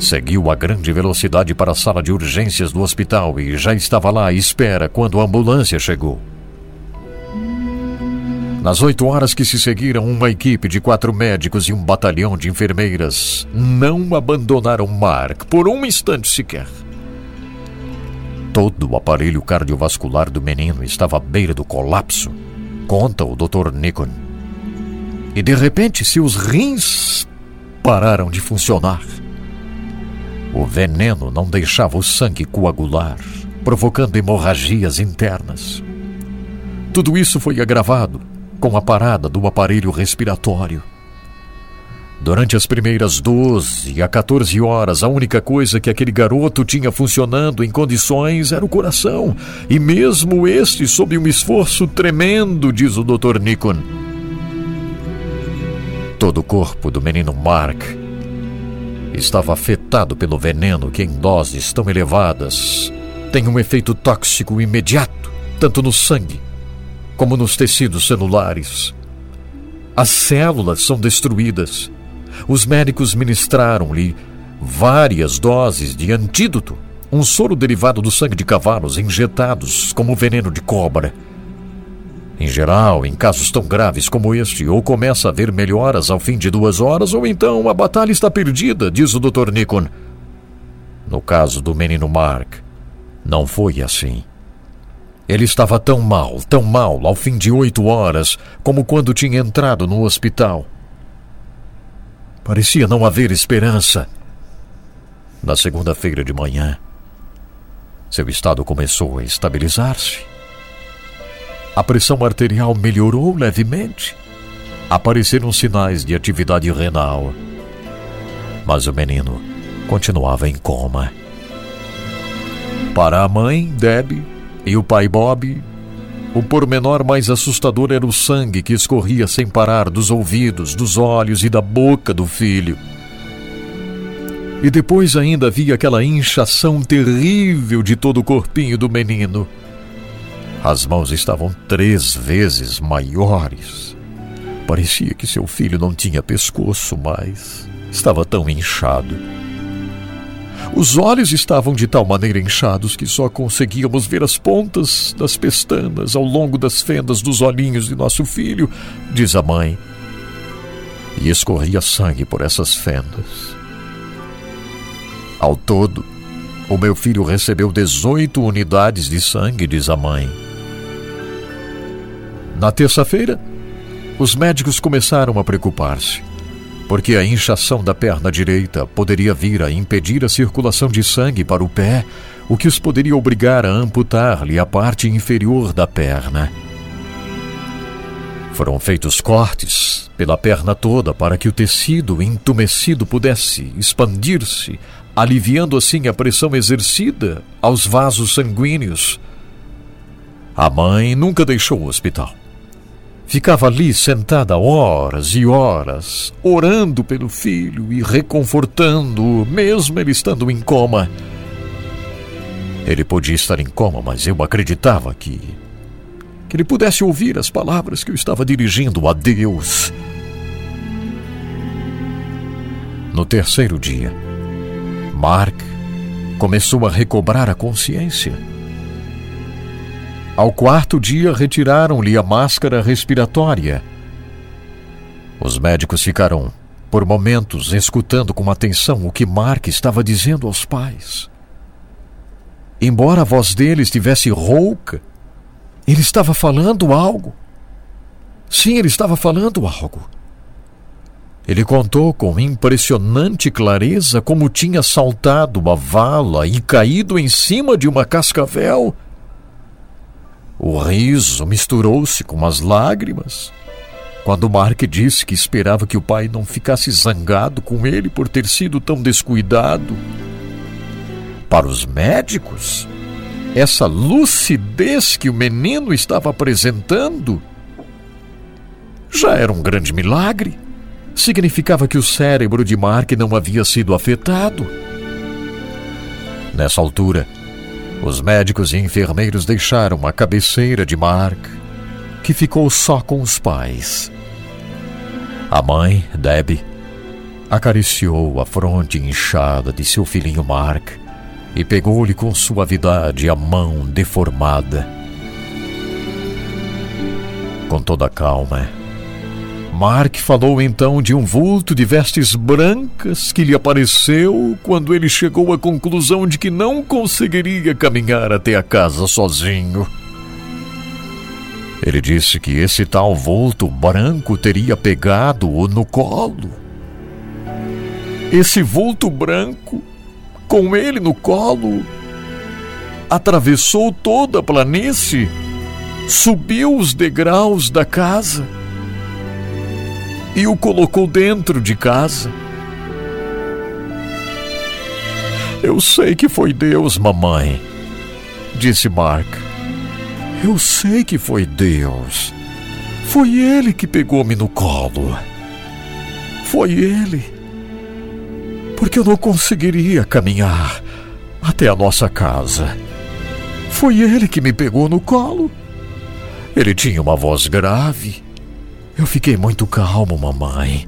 Seguiu a grande velocidade para a sala de urgências do hospital e já estava lá à espera quando a ambulância chegou. Nas 8 horas que se seguiram, uma equipe de 4 médicos e um batalhão de enfermeiras não abandonaram Mark por um instante sequer. Todo o aparelho cardiovascular do menino estava à beira do colapso, conta o Dr. Nikon. E de repente seus rins pararam de funcionar. O veneno não deixava o sangue coagular, provocando hemorragias internas. Tudo isso foi agravado com a parada do aparelho respiratório. Durante as primeiras 12 a 14 horas, a única coisa que aquele garoto tinha funcionando em condições era o coração. E mesmo este sob um esforço tremendo, diz o Dr. Nikon. Todo o corpo do menino Mark estava afetado pelo veneno que, em doses tão elevadas, tem um efeito tóxico imediato, tanto no sangue como nos tecidos celulares. As células são destruídas. Os médicos ministraram-lhe várias doses de antídoto, um soro derivado do sangue de cavalos injetados como veneno de cobra. Em geral, em casos tão graves como este, ou começa a haver melhoras ao fim de 2 horas, ou então a batalha está perdida, diz o Dr. Nikon. No caso do menino Mark, não foi assim. Ele estava tão mal, ao fim de 8 horas, como quando tinha entrado no hospital. Parecia não haver esperança. Na segunda-feira de manhã, seu estado começou a estabilizar-se. A pressão arterial melhorou levemente. Apareceram sinais de atividade renal. Mas o menino continuava em coma. Para a mãe, Debbie, e o pai Bob, o pormenor mais assustador era o sangue que escorria sem parar dos ouvidos, dos olhos e da boca do filho. E depois ainda havia aquela inchação terrível de todo o corpinho do menino. As mãos estavam 3 vezes maiores. Parecia que seu filho não tinha pescoço mais. Estava tão inchado. Os olhos estavam de tal maneira inchados que só conseguíamos ver as pontas das pestanas ao longo das fendas dos olhinhos de nosso filho, diz a mãe. E escorria sangue por essas fendas. Ao todo, o meu filho recebeu 18 unidades de sangue, diz a mãe. Na terça-feira, os médicos começaram a preocupar-se, porque a inchação da perna direita poderia vir a impedir a circulação de sangue para o pé, o que os poderia obrigar a amputar-lhe a parte inferior da perna. Foram feitos cortes pela perna toda para que o tecido entumecido pudesse expandir-se, aliviando assim a pressão exercida aos vasos sanguíneos. A mãe nunca deixou o hospital. Ficava ali sentada horas e horas, orando pelo filho e reconfortando-o, mesmo ele estando em coma. Ele podia estar em coma, mas eu acreditava que ele pudesse ouvir as palavras que eu estava dirigindo a Deus. No terceiro dia, Mark começou a recobrar a consciência. Ao 4º dia, retiraram-lhe a máscara respiratória. Os médicos ficaram, por momentos, escutando com atenção o que Mark estava dizendo aos pais. Embora a voz dele estivesse rouca, ele estava falando algo. Sim, ele estava falando algo. Ele contou com impressionante clareza como tinha saltado uma vala e caído em cima de uma cascavel. O riso misturou-se com as lágrimas quando Mark disse que esperava que o pai não ficasse zangado com ele por ter sido tão descuidado. Para os médicos, essa lucidez que o menino estava apresentando já era um grande milagre. Significava que o cérebro de Mark não havia sido afetado. Nessa altura, os médicos e enfermeiros deixaram a cabeceira de Mark, que ficou só com os pais. A mãe, Debbie, acariciou a fronte inchada de seu filhinho Mark e pegou-lhe com suavidade a mão deformada. Com toda a calma, Mark falou então de um vulto de vestes brancas que lhe apareceu quando ele chegou à conclusão de que não conseguiria caminhar até a casa sozinho. Ele disse que esse tal vulto branco teria pegado-o no colo. Esse vulto branco, com ele no colo, atravessou toda a planície, subiu os degraus da casa e o colocou dentro de casa. Eu sei que foi Deus, mamãe, disse Mark. Eu sei que foi Deus. Foi ele que pegou-me no colo. Foi ele. Porque eu não conseguiria caminhar até a nossa casa. Foi ele que me pegou no colo. Ele tinha uma voz grave. Eu fiquei muito calmo, mamãe.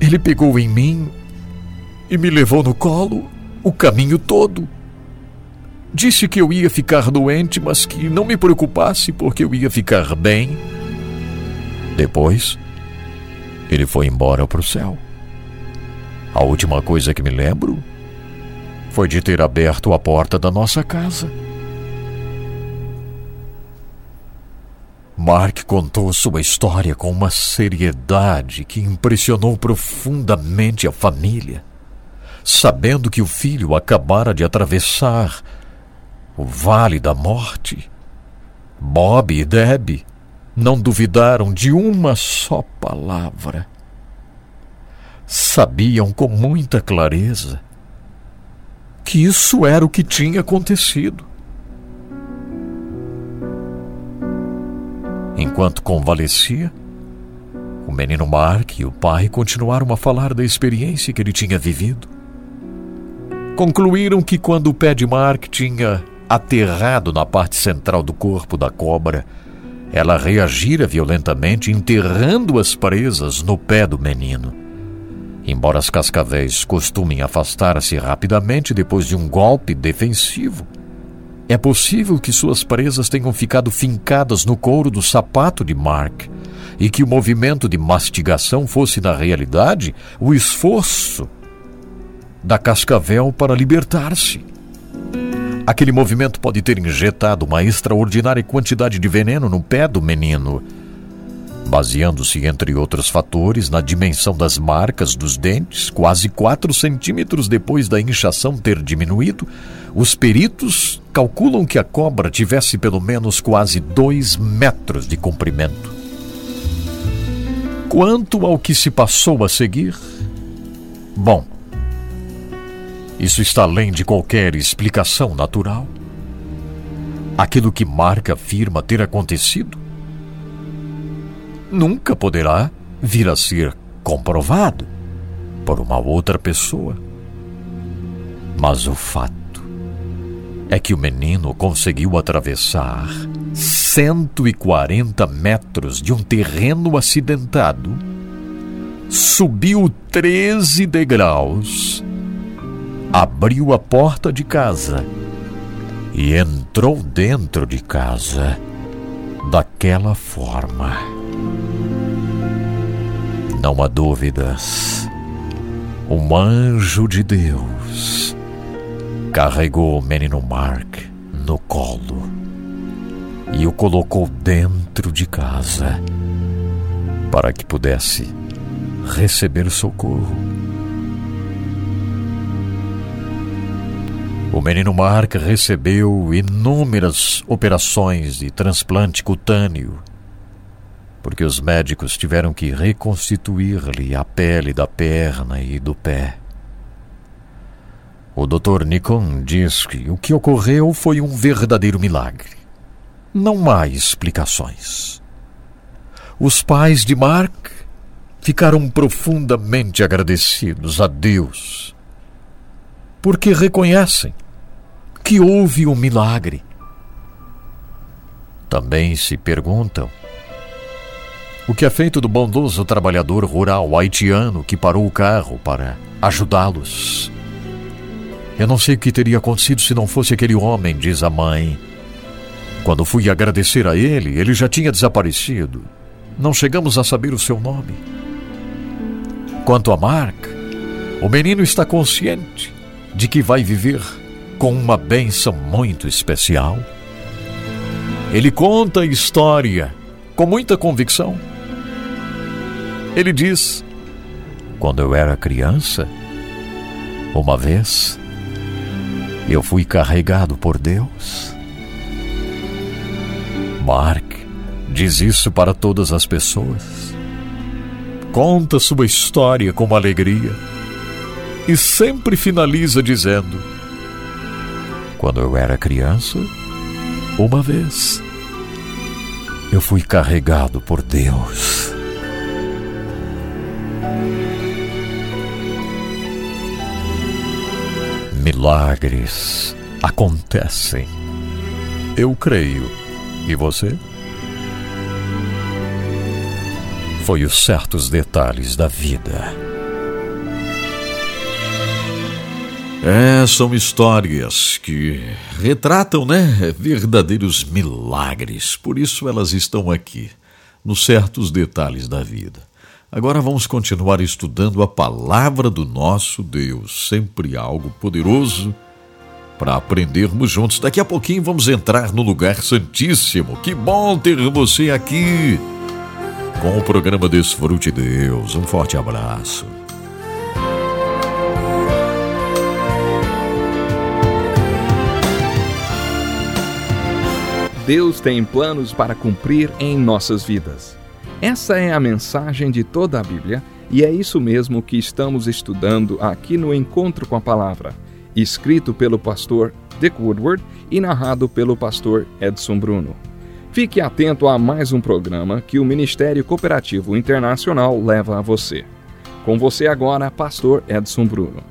Ele pegou em mim e me levou no colo o caminho todo. Disse que eu ia ficar doente, mas que não me preocupasse porque eu ia ficar bem. Depois, ele foi embora para o céu. A última coisa que me lembro foi de ter aberto a porta da nossa casa. Mark contou sua história com uma seriedade que impressionou profundamente a família, sabendo que o filho acabara de atravessar o Vale da Morte. Bob e Deb não duvidaram de uma só palavra. Sabiam com muita clareza que isso era o que tinha acontecido. Enquanto convalescia, o menino Mark e o pai continuaram a falar da experiência que ele tinha vivido. Concluíram que quando o pé de Mark tinha aterrado na parte central do corpo da cobra, ela reagira violentamente, enterrando as presas no pé do menino. Embora as cascavéis costumem afastar-se rapidamente depois de um golpe defensivo, é possível que suas presas tenham ficado fincadas no couro do sapato de Mark e que o movimento de mastigação fosse, na realidade, o esforço da cascavel para libertar-se. Aquele movimento pode ter injetado uma extraordinária quantidade de veneno no pé do menino, baseando-se, entre outros fatores, na dimensão das marcas dos dentes. Quase 4 centímetros depois da inchação ter diminuído, os peritos calculam que a cobra tivesse pelo menos quase 2 metros de comprimento. Quanto ao que se passou a seguir, bom, isso está além de qualquer explicação natural. Aquilo que Mark afirma ter acontecido nunca poderá vir a ser comprovado por uma outra pessoa. Mas o fato é que o menino conseguiu atravessar 140 metros de um terreno acidentado, subiu 13 degraus, abriu a porta de casa e entrou dentro de casa daquela forma. Não há dúvidas. Um anjo de Deus carregou o menino Mark no colo e o colocou dentro de casa para que pudesse receber socorro. O menino Mark recebeu inúmeras operações de transplante cutâneo, porque os médicos tiveram que reconstituir-lhe a pele da perna e do pé. O Dr. Nikon diz que o que ocorreu foi um verdadeiro milagre. Não há explicações. Os pais de Mark ficaram profundamente agradecidos a Deus, porque reconhecem que houve um milagre. Também se perguntam o que é feito do bondoso trabalhador rural haitiano que parou o carro para ajudá-los. Eu não sei o que teria acontecido se não fosse aquele homem, diz a mãe. Quando fui agradecer a ele, ele já tinha desaparecido. Não chegamos a saber o seu nome. Quanto a Mark, o menino está consciente de que vai viver com uma bênção muito especial. Ele conta a história com muita convicção. Ele diz: quando eu era criança, uma vez eu fui carregado por Deus. Mark diz isso para todas as pessoas. Conta sua história com uma alegria e sempre finaliza dizendo: quando eu era criança, uma vez eu fui carregado por Deus. Milagres acontecem. Eu creio. E você? Foi os certos detalhes da vida. São histórias que retratam, verdadeiros milagres. Por isso elas estão aqui, nos certos detalhes da vida. Agora vamos continuar estudando a palavra do nosso Deus. Sempre algo poderoso para aprendermos juntos. Daqui a pouquinho vamos entrar no lugar santíssimo. Que bom ter você aqui com o programa Desfrute Deus. Um forte abraço. Deus tem planos para cumprir em nossas vidas. Essa é a mensagem de toda a Bíblia e é isso mesmo que estamos estudando aqui no Encontro com a Palavra, escrito pelo pastor Dick Woodward e narrado pelo pastor Edson Bruno. Fique atento a mais um programa que o Ministério Cooperativo Internacional leva a você. Com você agora, pastor Edson Bruno.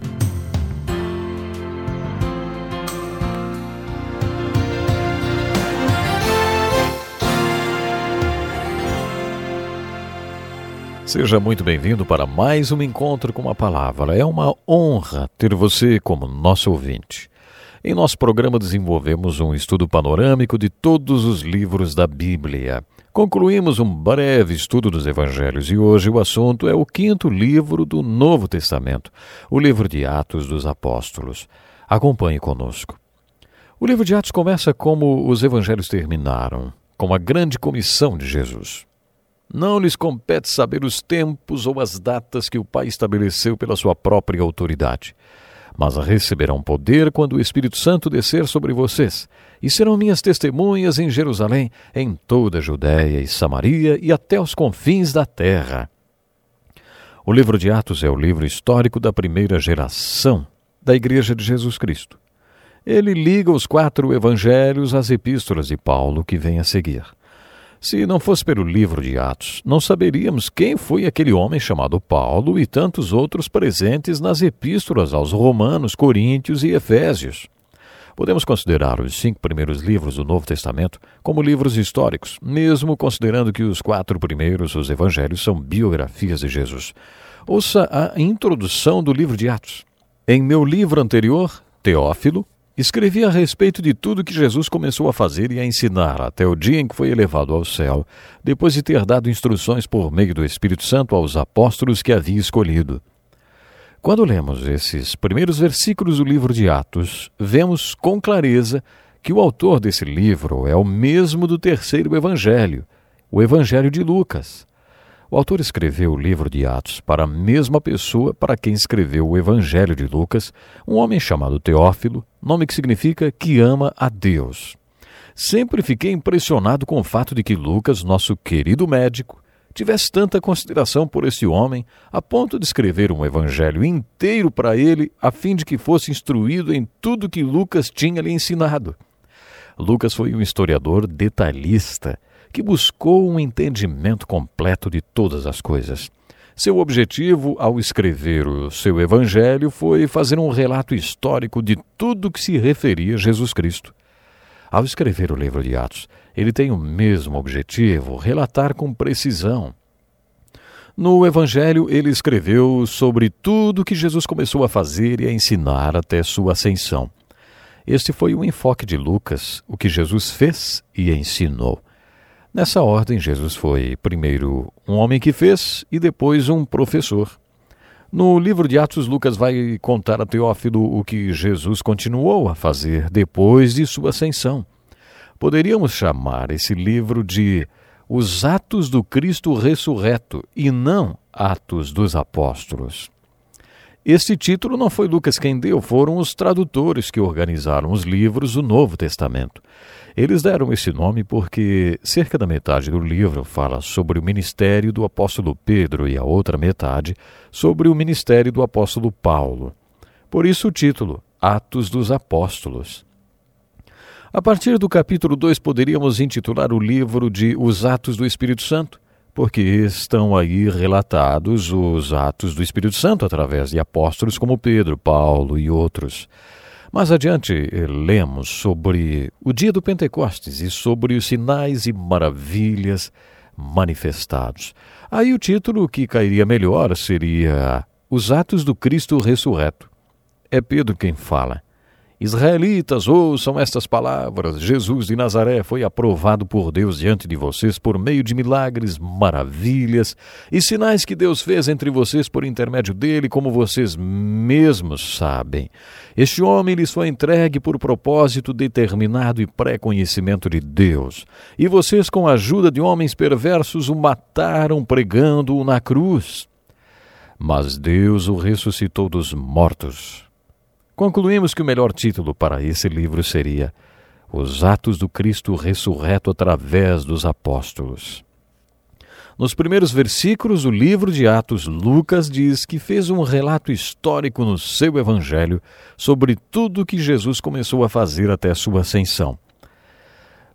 Seja muito bem-vindo para mais um Encontro com a Palavra. É uma honra ter você como nosso ouvinte. Em nosso programa desenvolvemos um estudo panorâmico de todos os livros da Bíblia. Concluímos um breve estudo dos Evangelhos e hoje o assunto é o quinto livro do Novo Testamento, o livro de Atos dos Apóstolos. Acompanhe conosco. O livro de Atos começa como os Evangelhos terminaram, com a grande comissão de Jesus. Não lhes compete saber os tempos ou as datas que o Pai estabeleceu pela sua própria autoridade. Mas receberão poder quando o Espírito Santo descer sobre vocês, e serão minhas testemunhas em Jerusalém, em toda a Judéia e Samaria e até os confins da terra. O livro de Atos é o livro histórico da primeira geração da Igreja de Jesus Cristo. Ele liga os 4 evangelhos às epístolas de Paulo que vem a seguir. Se não fosse pelo livro de Atos, não saberíamos quem foi aquele homem chamado Paulo e tantos outros presentes nas epístolas aos Romanos, Coríntios e Efésios. Podemos considerar os 5 primeiros livros do Novo Testamento como livros históricos, mesmo considerando que os 4 primeiros, os evangelhos, são biografias de Jesus. Ouça a introdução do livro de Atos. Em meu livro anterior, Teófilo, escrevi a respeito de tudo que Jesus começou a fazer e a ensinar até o dia em que foi elevado ao céu, depois de ter dado instruções por meio do Espírito Santo aos apóstolos que havia escolhido. Quando lemos esses primeiros versículos do livro de Atos, vemos com clareza que o autor desse livro é o mesmo do terceiro evangelho, o Evangelho de Lucas. O autor escreveu o livro de Atos para a mesma pessoa para quem escreveu o Evangelho de Lucas, um homem chamado Teófilo, nome que significa que ama a Deus. Sempre fiquei impressionado com o fato de que Lucas, nosso querido médico, tivesse tanta consideração por esse homem a ponto de escrever um evangelho inteiro para ele a fim de que fosse instruído em tudo que Lucas tinha lhe ensinado. Lucas foi um historiador detalhista, que buscou um entendimento completo de todas as coisas. Seu objetivo ao escrever o seu evangelho foi fazer um relato histórico de tudo que se referia a Jesus Cristo. Ao escrever o livro de Atos, ele tem o mesmo objetivo, relatar com precisão. No evangelho, ele escreveu sobre tudo que Jesus começou a fazer e a ensinar até sua ascensão. Este foi o enfoque de Lucas, o que Jesus fez e ensinou. Nessa ordem, Jesus foi primeiro um homem que fez e depois um professor. No livro de Atos, Lucas vai contar a Teófilo o que Jesus continuou a fazer depois de sua ascensão. Poderíamos chamar esse livro de os atos do Cristo ressurreto e não atos dos apóstolos. Esse título não foi Lucas quem deu, foram os tradutores que organizaram os livros do Novo Testamento. Eles deram esse nome porque cerca da metade do livro fala sobre o ministério do apóstolo Pedro e a outra metade sobre o ministério do apóstolo Paulo. Por isso o título, Atos dos Apóstolos. A partir do capítulo 2 poderíamos intitular o livro de Os Atos do Espírito Santo, porque estão aí relatados os atos do Espírito Santo através de apóstolos como Pedro, Paulo e outros. Mas adiante lemos sobre o dia do Pentecostes e sobre os sinais e maravilhas manifestados. Aí o título que cairia melhor seria Os Atos do Cristo Ressurreto. É Pedro quem fala. Israelitas, ouçam estas palavras. Jesus de Nazaré foi aprovado por Deus diante de vocês por meio de milagres, maravilhas e sinais que Deus fez entre vocês por intermédio dele, como vocês mesmos sabem. Este homem lhes foi entregue por propósito determinado e pré-conhecimento de Deus. E vocês, com a ajuda de homens perversos, o mataram pregando-o na cruz. Mas Deus o ressuscitou dos mortos. Concluímos que o melhor título para esse livro seria Os Atos do Cristo Ressurreto através dos Apóstolos. Nos primeiros versículos do livro de Atos, Lucas diz que fez um relato histórico no seu Evangelho sobre tudo o que Jesus começou a fazer até sua ascensão.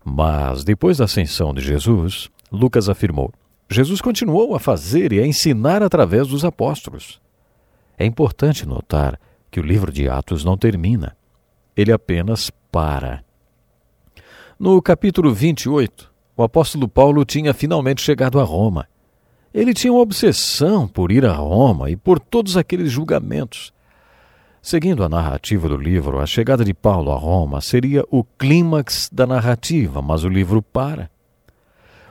Mas depois da ascensão de Jesus, Lucas afirmou, Jesus continuou a fazer e a ensinar através dos apóstolos. É importante notar que o livro de Atos não termina, ele apenas para. No capítulo 28, o apóstolo Paulo tinha finalmente chegado a Roma. Ele tinha uma obsessão por ir a Roma e por todos aqueles julgamentos. Seguindo a narrativa do livro, a chegada de Paulo a Roma seria o clímax da narrativa, mas o livro para.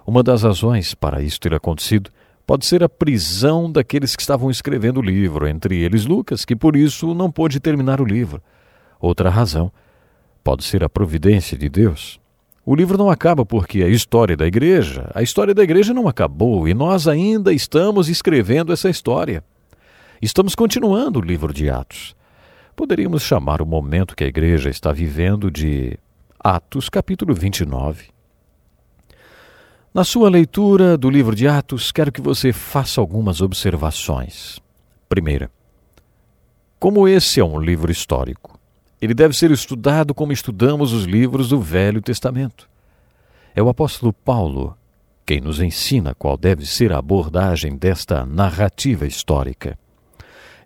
Uma das razões para isso ter acontecido pode ser a prisão daqueles que estavam escrevendo o livro, entre eles Lucas, que por isso não pôde terminar o livro. Outra razão pode ser a providência de Deus. O livro não acaba porque a história da igreja não acabou e nós ainda estamos escrevendo essa história. Estamos continuando o livro de Atos. Poderíamos chamar o momento que a igreja está vivendo de Atos, capítulo 29. Na sua leitura do livro de Atos, quero que você faça algumas observações. Primeira, como esse é um livro histórico, ele deve ser estudado como estudamos os livros do Velho Testamento. É o apóstolo Paulo quem nos ensina qual deve ser a abordagem desta narrativa histórica.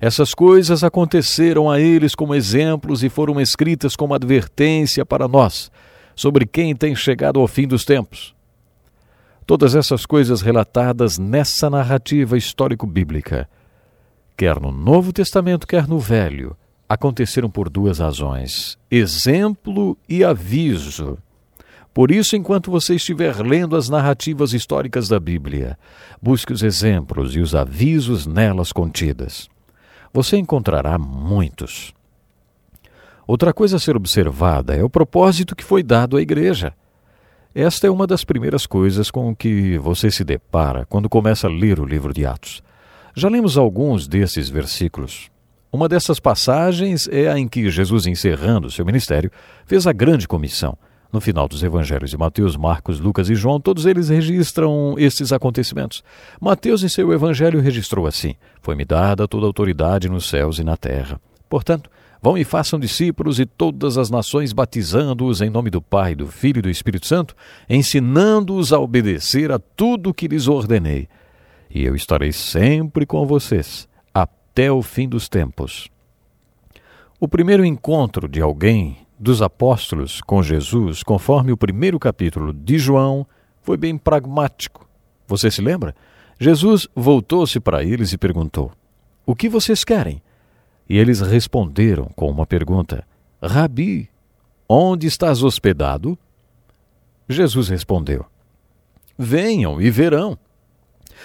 Essas coisas aconteceram a eles como exemplos e foram escritas como advertência para nós sobre quem tem chegado ao fim dos tempos. Todas essas coisas relatadas nessa narrativa histórico-bíblica, quer no Novo Testamento, quer no Velho, aconteceram por duas razões, exemplo e aviso. Por isso, enquanto você estiver lendo as narrativas históricas da Bíblia, busque os exemplos e os avisos nelas contidas. Você encontrará muitos. Outra coisa a ser observada é o propósito que foi dado à igreja. Esta é uma das primeiras coisas com que você se depara quando começa a ler o livro de Atos. Já lemos alguns desses versículos. Uma dessas passagens é a em que Jesus, encerrando seu ministério, fez a grande comissão. No final dos evangelhos de Mateus, Marcos, Lucas e João, todos eles registram esses acontecimentos. Mateus, em seu evangelho, registrou assim: Foi-me dada toda a autoridade nos céus e na terra. Portanto, vão e façam discípulos de todas as nações, batizando-os em nome do Pai, do Filho e do Espírito Santo, ensinando-os a obedecer a tudo o que lhes ordenei. E eu estarei sempre com vocês, até o fim dos tempos. O primeiro encontro de alguém dos apóstolos com Jesus, conforme o primeiro capítulo de João, foi bem pragmático. Você se lembra? Jesus voltou-se para eles e perguntou: O que vocês querem? E eles responderam com uma pergunta: Rabi, onde estás hospedado? Jesus respondeu: Venham e verão.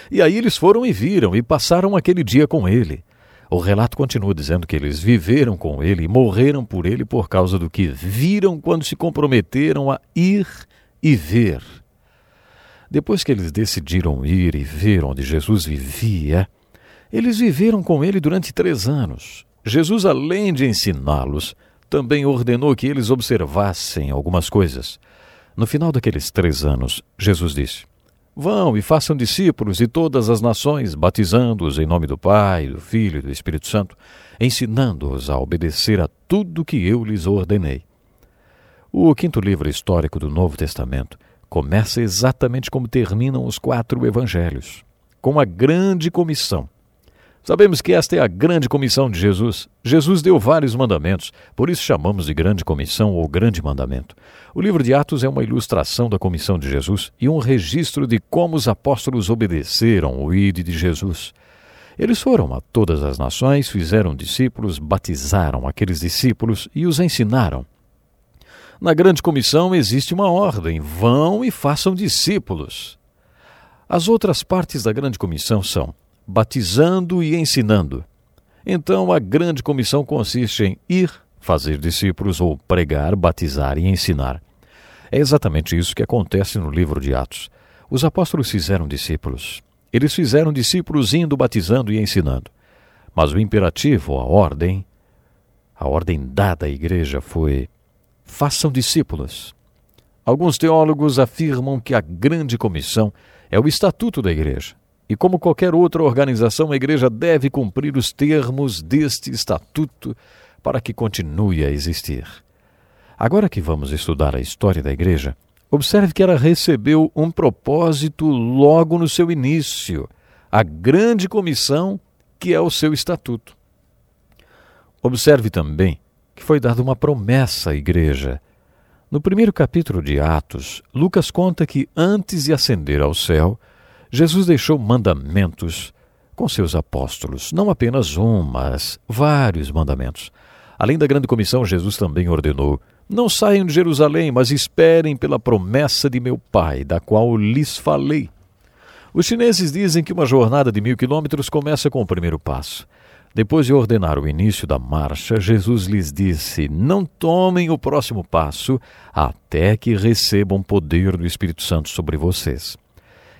E aí eles foram e viram e passaram aquele dia com ele. O relato continua dizendo que eles viveram com ele e morreram por ele por causa do que viram quando se comprometeram a ir e ver. Depois que eles decidiram ir e ver onde Jesus vivia, eles viveram com ele durante 3 anos. Jesus, além de ensiná-los, também ordenou que eles observassem algumas coisas. No final daqueles 3 anos, Jesus disse: "Vão e façam discípulos de todas as nações, batizando-os em nome do Pai, do Filho e do Espírito Santo, ensinando-os a obedecer a tudo que eu lhes ordenei." O 5º livro histórico do Novo Testamento começa exatamente como terminam os 4 evangelhos, com a grande comissão. Sabemos que esta é a grande comissão de Jesus. Jesus deu vários mandamentos, por isso chamamos de grande comissão ou grande mandamento. O livro de Atos é uma ilustração da comissão de Jesus e um registro de como os apóstolos obedeceram o ID de Jesus. Eles foram a todas as nações, fizeram discípulos, batizaram aqueles discípulos e os ensinaram. Na grande comissão existe uma ordem: vão e façam discípulos. As outras partes da grande comissão são batizando e ensinando. Então, a grande comissão consiste em ir, fazer discípulos ou pregar, batizar e ensinar. É exatamente isso que acontece no livro de Atos. Os apóstolos fizeram discípulos. Eles fizeram discípulos indo, batizando e ensinando. Mas o imperativo, a ordem dada à igreja foi: façam discípulos. Alguns teólogos afirmam que a grande comissão é o estatuto da igreja. E como qualquer outra organização, a igreja deve cumprir os termos deste estatuto para que continue a existir. Agora que vamos estudar a história da igreja, observe que ela recebeu um propósito logo no seu início, a grande comissão, que é o seu estatuto. Observe também que foi dada uma promessa à igreja. No primeiro capítulo de Atos, Lucas conta que antes de ascender ao céu, Jesus deixou mandamentos com seus apóstolos, não apenas um, mas vários mandamentos. Além da grande comissão, Jesus também ordenou: não saiam de Jerusalém, mas esperem pela promessa de meu Pai, da qual lhes falei. Os chineses dizem que uma jornada de 1.000 quilômetros começa com o primeiro passo. Depois de ordenar o início da marcha, Jesus lhes disse: não tomem o próximo passo até que recebam poder do Espírito Santo sobre vocês.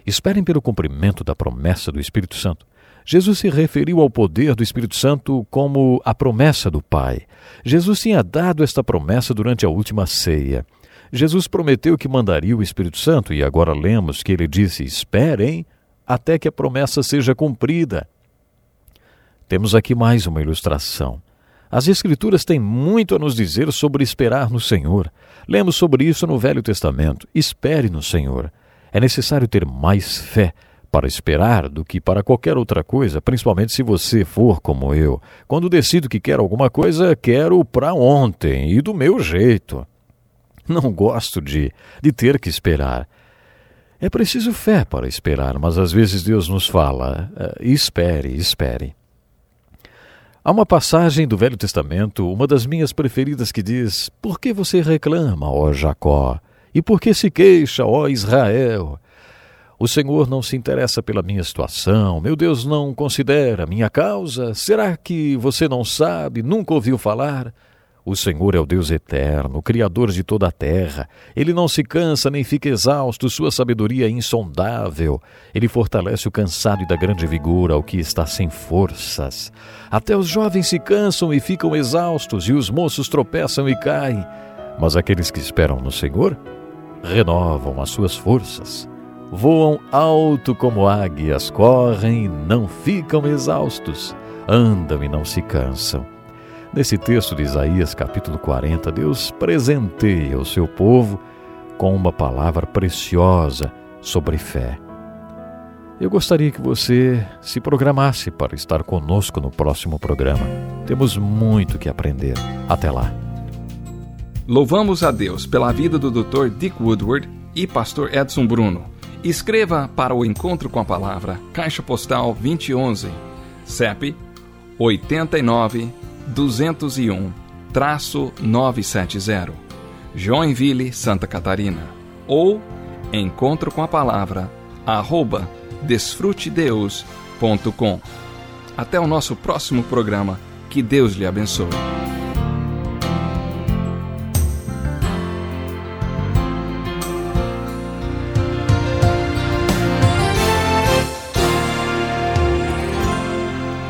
Esperem pelo cumprimento da promessa do Espírito Santo. Jesus se referiu ao poder do Espírito Santo como a promessa do Pai. Jesus tinha dado esta promessa durante a última ceia. Jesus prometeu que mandaria o Espírito Santo e agora lemos que ele disse: esperem até que a promessa seja cumprida. Temos aqui mais uma ilustração. As Escrituras têm muito a nos dizer sobre esperar no Senhor. Lemos sobre isso no Velho Testamento. Espere no Senhor. É necessário ter mais fé para esperar do que para qualquer outra coisa, principalmente se você for como eu. Quando decido que quero alguma coisa, quero para ontem e do meu jeito. Não gosto de ter que esperar. É preciso fé para esperar, mas às vezes Deus nos fala: espere, espere. Há uma passagem do Velho Testamento, uma das minhas preferidas, que diz: por que você reclama, ó Jacó? E por que se queixa, ó Israel? O Senhor não se interessa pela minha situação, meu Deus não considera minha causa. Será que você não sabe, nunca ouviu falar? O Senhor é o Deus eterno, Criador de toda a terra. Ele não se cansa nem fica exausto, sua sabedoria é insondável. Ele fortalece o cansado e dá grande vigor ao que está sem forças. Até os jovens se cansam e ficam exaustos, e os moços tropeçam e caem. Mas aqueles que esperam no Senhor renovam as suas forças, voam alto como águias, correm e não ficam exaustos, andam e não se cansam. Nesse texto de Isaías, capítulo 40, Deus presenteia o seu povo com uma palavra preciosa sobre fé. Eu gostaria que você se programasse para estar conosco no próximo programa. Temos muito que aprender. Até lá! Louvamos a Deus pela vida do Dr. Dick Woodward e pastor Edson Bruno. Escreva para o Encontro com a Palavra, Caixa Postal 2011, CEP 89201-970, Joinville, Santa Catarina. Ou Encontro com a Palavra, @desfrutedeus.com. Até o nosso próximo programa. Que Deus lhe abençoe.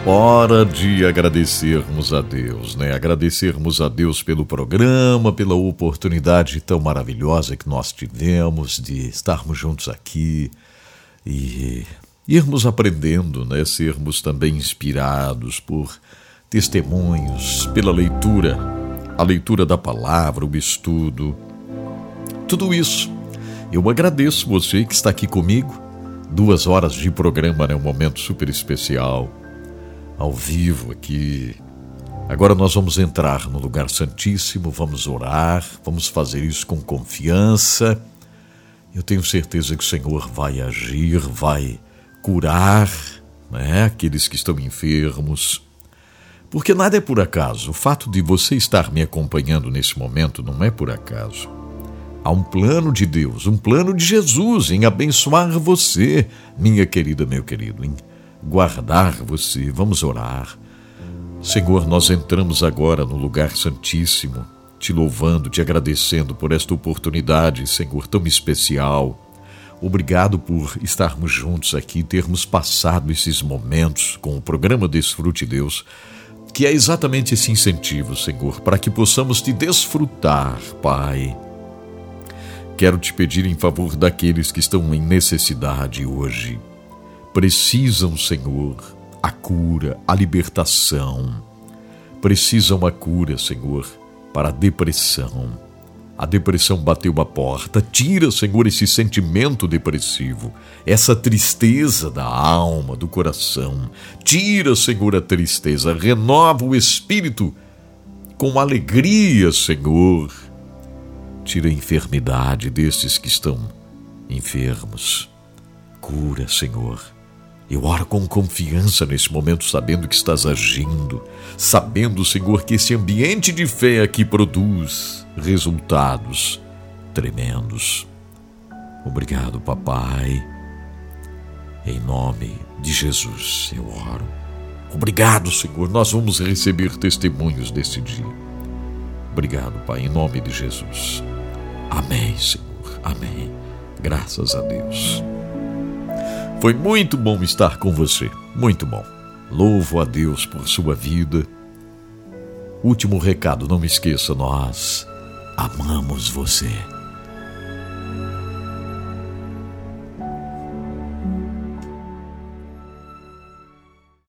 Hora de agradecermos a Deus, né? Agradecermos a Deus pelo programa, pela oportunidade tão maravilhosa que nós tivemos de estarmos juntos aqui e irmos aprendendo, né? Sermos também inspirados por testemunhos, pela leitura, a leitura da palavra, o estudo, tudo isso. Eu agradeço você que está aqui comigo, 2 horas de programa, né? Um momento super especial, ao vivo aqui. Agora nós vamos entrar no lugar santíssimo, vamos orar, vamos fazer isso com confiança. Eu tenho certeza que o Senhor vai agir, vai curar, né, aqueles que estão enfermos. Porque nada é por acaso. O fato de você estar me acompanhando nesse momento não é por acaso. Há um plano de Deus, um plano de Jesus em abençoar você, minha querida, meu querido, em guardar você. Vamos orar. Senhor, nós entramos agora no lugar santíssimo, te louvando, te agradecendo por esta oportunidade, Senhor, tão especial. Obrigado por estarmos juntos aqui, termos passado esses momentos com o programa Desfrute Deus, que é exatamente esse incentivo, Senhor, para que possamos te desfrutar, Pai. Quero te pedir em favor daqueles que estão em necessidade hoje. Precisam, Senhor, a cura, a libertação. Precisam a cura, Senhor, para a depressão. A depressão bateu a porta. Tira, Senhor, esse sentimento depressivo, essa tristeza da alma, do coração. Tira, Senhor, a tristeza. Renova o espírito com alegria, Senhor. Tira a enfermidade desses que estão enfermos. Cura, Senhor. Eu oro com confiança nesse momento, sabendo que estás agindo, sabendo, Senhor, que esse ambiente de fé aqui produz resultados tremendos. Obrigado, Papai. Em nome de Jesus, eu oro. Obrigado, Senhor. Nós vamos receber testemunhos desse dia. Obrigado, Pai, em nome de Jesus. Amém, Senhor. Amém. Graças a Deus. Foi muito bom estar com você, muito bom. Louvo a Deus por sua vida. Último recado, não me esqueça, nós amamos você.